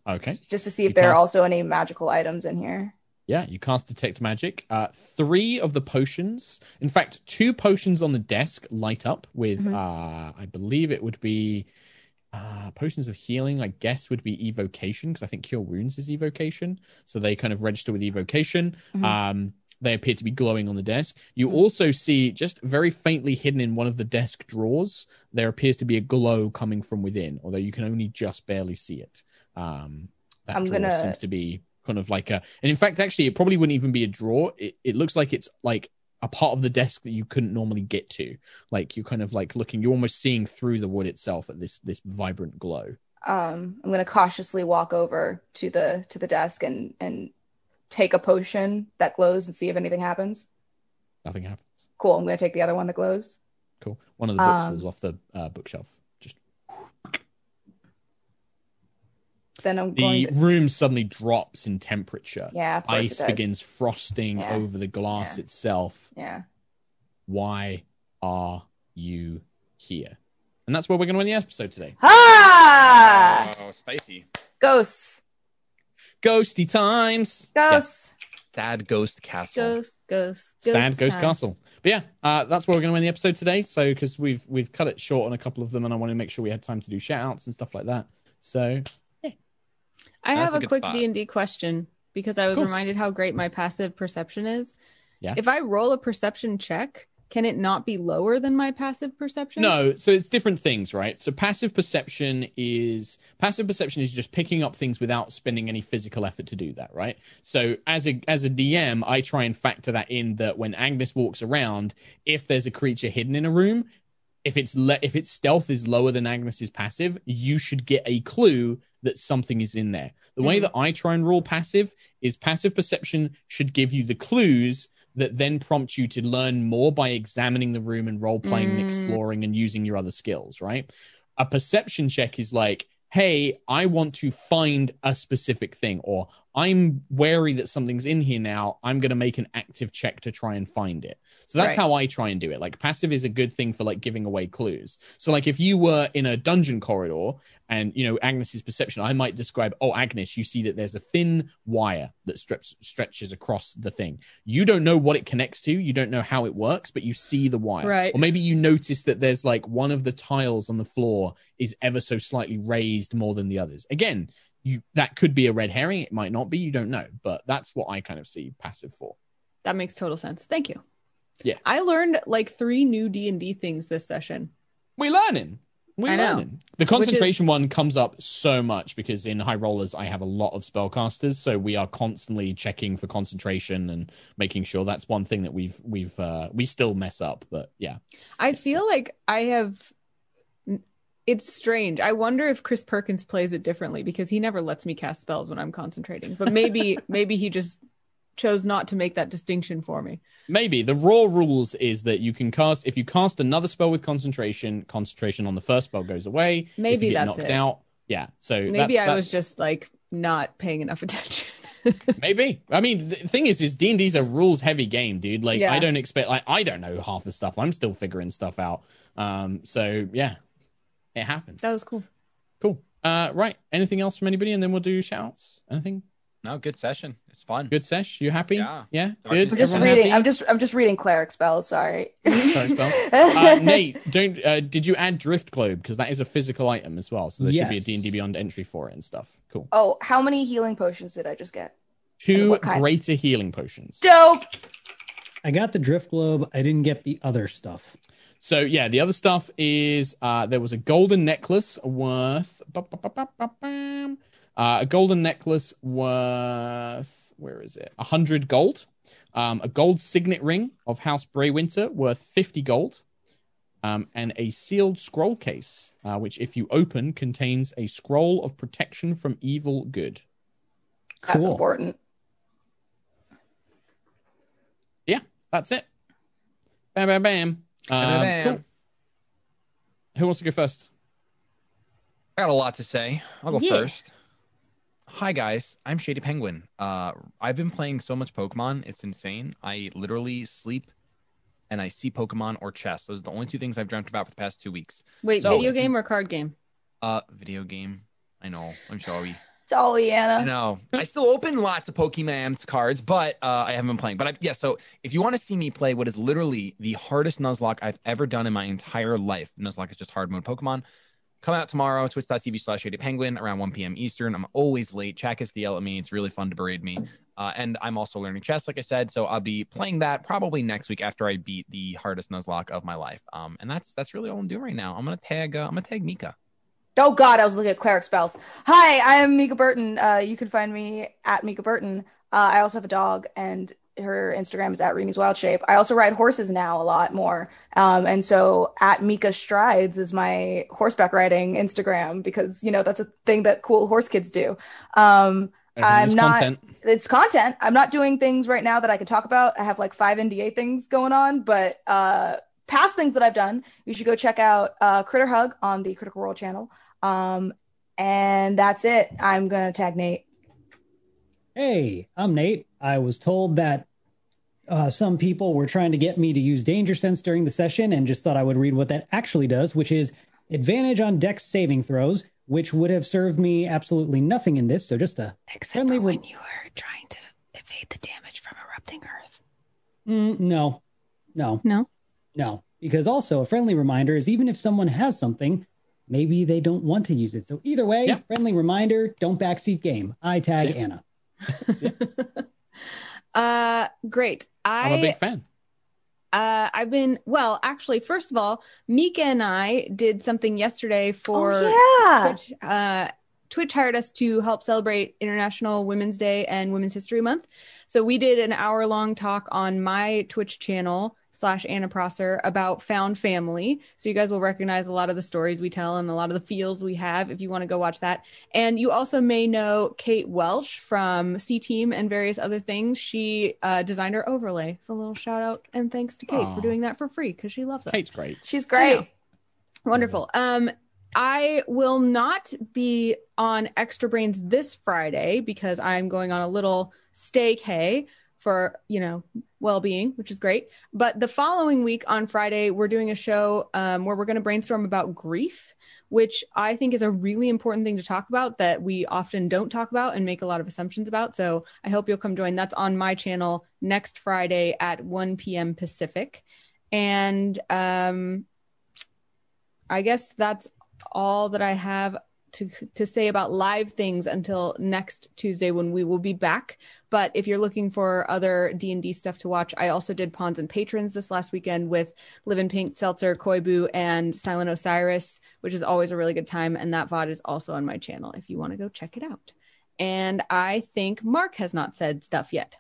Okay. Just to see if you there cast... are also any magical items in here. Yeah, you cast Detect Magic. Uh, three of the potions, in fact, two potions on the desk light up with, mm-hmm. uh, I believe it would be uh, potions of healing, I guess would be evocation, because I think Cure Wounds is evocation. So they kind of register with evocation. Mm-hmm. Um, they appear to be glowing on the desk. You mm-hmm. also see, just very faintly hidden in one of the desk drawers, there appears to be a glow coming from within, although you can only just barely see it. Um, that I'm drawer gonna... seems to be kind of like a, and in fact, actually, it probably wouldn't even be a drawer. It, it looks like it's like a part of the desk that you couldn't normally get to. Like you're kind of like looking, you're almost seeing through the wood itself at this this vibrant glow. Um, I'm gonna cautiously walk over to the to the desk and and take a potion that glows and see if anything happens. Nothing happens. Cool. I'm gonna take the other one that glows. Cool. One of the books um, falls off the uh, bookshelf. Then I'm the to... room suddenly drops in temperature. Yeah, of course it does. Ice begins frosting yeah. over the glass yeah. itself. Yeah. Why are you here? And that's where we're going to end the episode today. Ah! Oh, spicy. Ghosts. Ghosty times. Ghosts. Yeah. Sad ghost castle. Ghost, ghost, ghost Sad ghost times. Castle. But yeah, uh, that's where we're going to end the episode today. So, because we've we've cut it short on a couple of them, and I want to make sure we had time to do shout outs and stuff like that. So. I That's have a, a quick D and D question because I was reminded how great my passive perception is. Yeah. If I roll a perception check, can it not be lower than my passive perception? No, so it's different things, right? So passive perception is passive perception is just picking up things without spending any physical effort to do that, right? So as a as a D M, I try and factor that in that when Agnes walks around, if there's a creature hidden in a room, if it's le- if its stealth is lower than Agnes's passive, you should get a clue that something is in there. The mm-hmm. way that I try and roll passive is passive perception should give you the clues that then prompt you to learn more by examining the room and role-playing mm. and exploring and using your other skills, right? A perception check is like, hey, I want to find a specific thing, or I'm wary that something's in here now. I'm going to make an active check to try and find it. So that's right. how I try and do it. Like, passive is a good thing for like giving away clues. So like if you were in a dungeon corridor and, you know, Agnes's perception, I might describe, oh, Agnes, you see that there's a thin wire that strips, stretches across the thing. You don't know what it connects to. You don't know how it works, but you see the wire. Right. Or maybe you notice that there's like one of the tiles on the floor is ever so slightly raised more than the others. Again, You, that could be a red herring. It might not be. You don't know. But that's what I kind of see passive for. That makes total sense. Thank you. Yeah. I learned like three new D and D things this session. We're learning. We're I learning. Know. The concentration is... one comes up so much because in High Rollers, I have a lot of spellcasters. So we are constantly checking for concentration and making sure that's one thing that we've, we've, uh, we still mess up. But yeah. I it's, feel like I have. It's strange. I wonder if Chris Perkins plays it differently because he never lets me cast spells when I'm concentrating. But maybe maybe he just chose not to make that distinction for me. Maybe. The raw rules is that you can cast... If you cast another spell with concentration, concentration on the first spell goes away. Maybe if you get that's knocked it. out. Yeah. So Maybe that's, I that's... was just like not paying enough attention. Maybe. I mean, the thing is, is D and D's a rules-heavy game, dude. Like, yeah. I don't expect... Like, I don't know half the stuff. I'm still figuring stuff out. Um. So, yeah. It happens. That was cool. Cool. Uh, right. Anything else from anybody? And then we'll do shout-outs. Anything? No, good session. It's fun. Good sesh. You happy? Yeah. Yeah? Good? I'm just, reading, I'm, just, I'm just reading cleric spells. Sorry. Cleric spells. Uh, Nate, don't, uh, did you add Drift Globe? Because that is a physical item as well. So there yes. should be a D and D Beyond entry for it and stuff. Cool. Oh, how many healing potions did I just get? Two greater healing potions. Dope. I got the Drift Globe. I didn't get the other stuff. So, yeah, the other stuff is uh, there was a golden necklace worth... Uh, a golden necklace worth... Where is it? one hundred gold. Um, a gold signet ring of House Braewinter worth fifty gold. Um, and a sealed scroll case, uh, which, if you open, contains a scroll of protection from evil good. That's cool. important. Yeah, that's it. Bam, bam, bam. Um, cool. Who wants to go first? I got a lot to say. I'll go yeah. first. Hi guys, I'm Shady Penguin. Uh, I've been playing so much Pokemon, it's insane. I literally sleep and I see Pokemon or chess. Those are the only two things I've dreamt about for the past two weeks. Wait, so, video game you, or card game? Uh, video game. I know. I'm sorry. Sorry, Anna. I know. I still open lots of Pokemon cards, but uh, I haven't been playing. But I, yeah, so if you want to see me play what is literally the hardest Nuzlocke I've ever done in my entire life, Nuzlocke is just hard mode Pokemon. Come out tomorrow, twitch.tv slash Shady Penguin around one p.m. Eastern. I'm always late. Chat gets to yell at me. It's really fun to berate me. Uh, and I'm also learning chess, like I said. So I'll be playing that probably next week after I beat the hardest Nuzlocke of my life. Um, and that's that's really all I'm doing right now. I'm gonna tag. Uh, I'm gonna tag Mica. Oh, God, I was looking at cleric spells. Hi, I am Mica Burton. Uh, you can find me at Mica Burton. Uh, I also have a dog, and her Instagram is at Rini's Wild Shape. I also ride horses now a lot more. Um, and so at Mica Strides is my horseback riding Instagram because, you know, that's a thing that cool horse kids do. Um, I'm not, content. It's content. I'm not doing things right now that I can talk about. I have like five N D A things going on, but uh, past things that I've done, you should go check out uh, Critter Hug on the Critical Role channel. Um, and that's it. I'm going to tag Nate. Hey, I'm Nate. I was told that uh, some people were trying to get me to use Danger Sense during the session and just thought I would read what that actually does, which is advantage on Dex saving throws, which would have served me absolutely nothing in this. So just a Except friendly... Except when you were trying to evade the damage from erupting earth. Mm, no, no, no, no. Because also a friendly reminder is even if someone has something, maybe they don't want to use it. So either way, yeah. friendly reminder, don't backseat game. I tag yeah. Anna. yeah. uh, great. I, I'm a big fan. Uh, I've been, well, actually, first of all, Mica and I did something yesterday for oh, yeah. Twitch. Uh, Twitch hired us to help celebrate International Women's Day and Women's History Month. So we did an hour-long talk on my Twitch channel slash Anna Prosser about found family. So you guys will recognize a lot of the stories we tell and a lot of the feels we have if you want to go watch that. And you also may know Kate Welsh from C-Team and various other things. She uh, designed our overlay. So a little shout out and thanks to Kate Aww. for doing that for free because she loves us. Kate's great. She's great. Wonderful. Um, I will not be on Extra Brains this Friday because I'm going on a little staycay for, you know, well-being, which is great. But the following week on Friday, we're doing a show um, where we're going to brainstorm about grief, which I think is a really important thing to talk about that we often don't talk about and make a lot of assumptions about. So I hope you'll come join. That's on my channel next Friday at one p.m. Pacific. And um, I guess that's all that I have to to say about live things until next Tuesday when we will be back. But if you're looking for other D and D stuff to watch, I also did Pawns and Patrons this last weekend with Live in Pink, Seltzer, Koibu, and Silent Osiris, which is always a really good time. And that V O D is also on my channel if you want to go check it out. And I think Mark has not said stuff yet.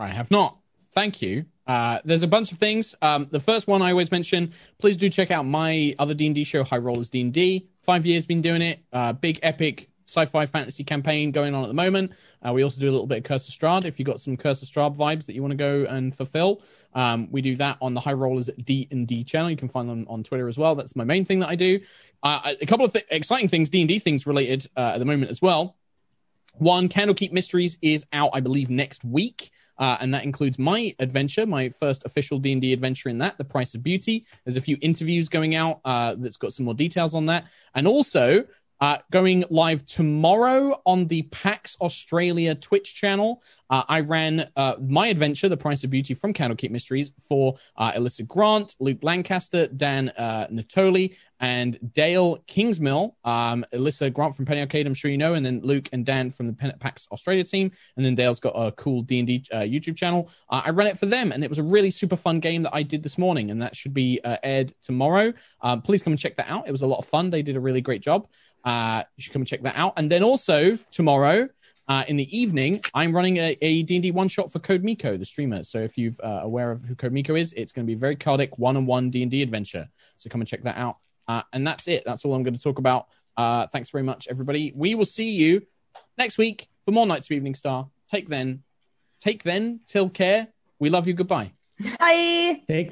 I have not. Thank you. Uh, there's a bunch of things. Um, the first one I always mention, please do check out my other D and D show, High Rollers D and D. Five years been doing it. Uh, big epic sci-fi fantasy campaign going on at the moment. Uh, we also do a little bit of Curse of Strahd. If you've got some Curse of Strahd vibes that you want to go and fulfill, um, we do that on the High Rollers D and D channel. You can find them on Twitter as well. That's my main thing that I do. Uh, a couple of th- exciting things, D and D things related uh, at the moment as well. One, Candlekeep Mysteries is out, I believe, next week. Uh, and that includes my adventure, my first official D and D adventure in that, The Price of Beauty. There's a few interviews going out uh, that's got some more details on that. And also uh, going live tomorrow on the PAX Australia Twitch channel. Uh, I ran uh, my adventure, The Price of Beauty, from Candlekeep Mysteries for uh, Alyssa Grant, Luke Lancaster, Dan uh, Natoli, and Dale Kingsmill. Um, Alyssa Grant from Penny Arcade, I'm sure you know, and then Luke and Dan from the Pen- PAX Australia team, and then Dale's got a cool D and D uh, YouTube channel. Uh, I ran it for them, and it was a really super fun game that I did this morning, and that should be uh, aired tomorrow. Uh, please come and check that out. It was a lot of fun. They did a really great job. Uh, you should come and check that out. And then also tomorrow, Uh, in the evening, I'm running a, a D and D one-shot for Code Miko, the streamer. So if you're uh, aware of who Code Miko is, it's going to be a very chaotic one-on-one D and D adventure. So come and check that out. Uh, and that's it. That's all I'm going to talk about. Uh, thanks very much, everybody. We will see you next week for more Night's Evening Star. Take then. Take then. Till care. We love you. Goodbye. Bye. Take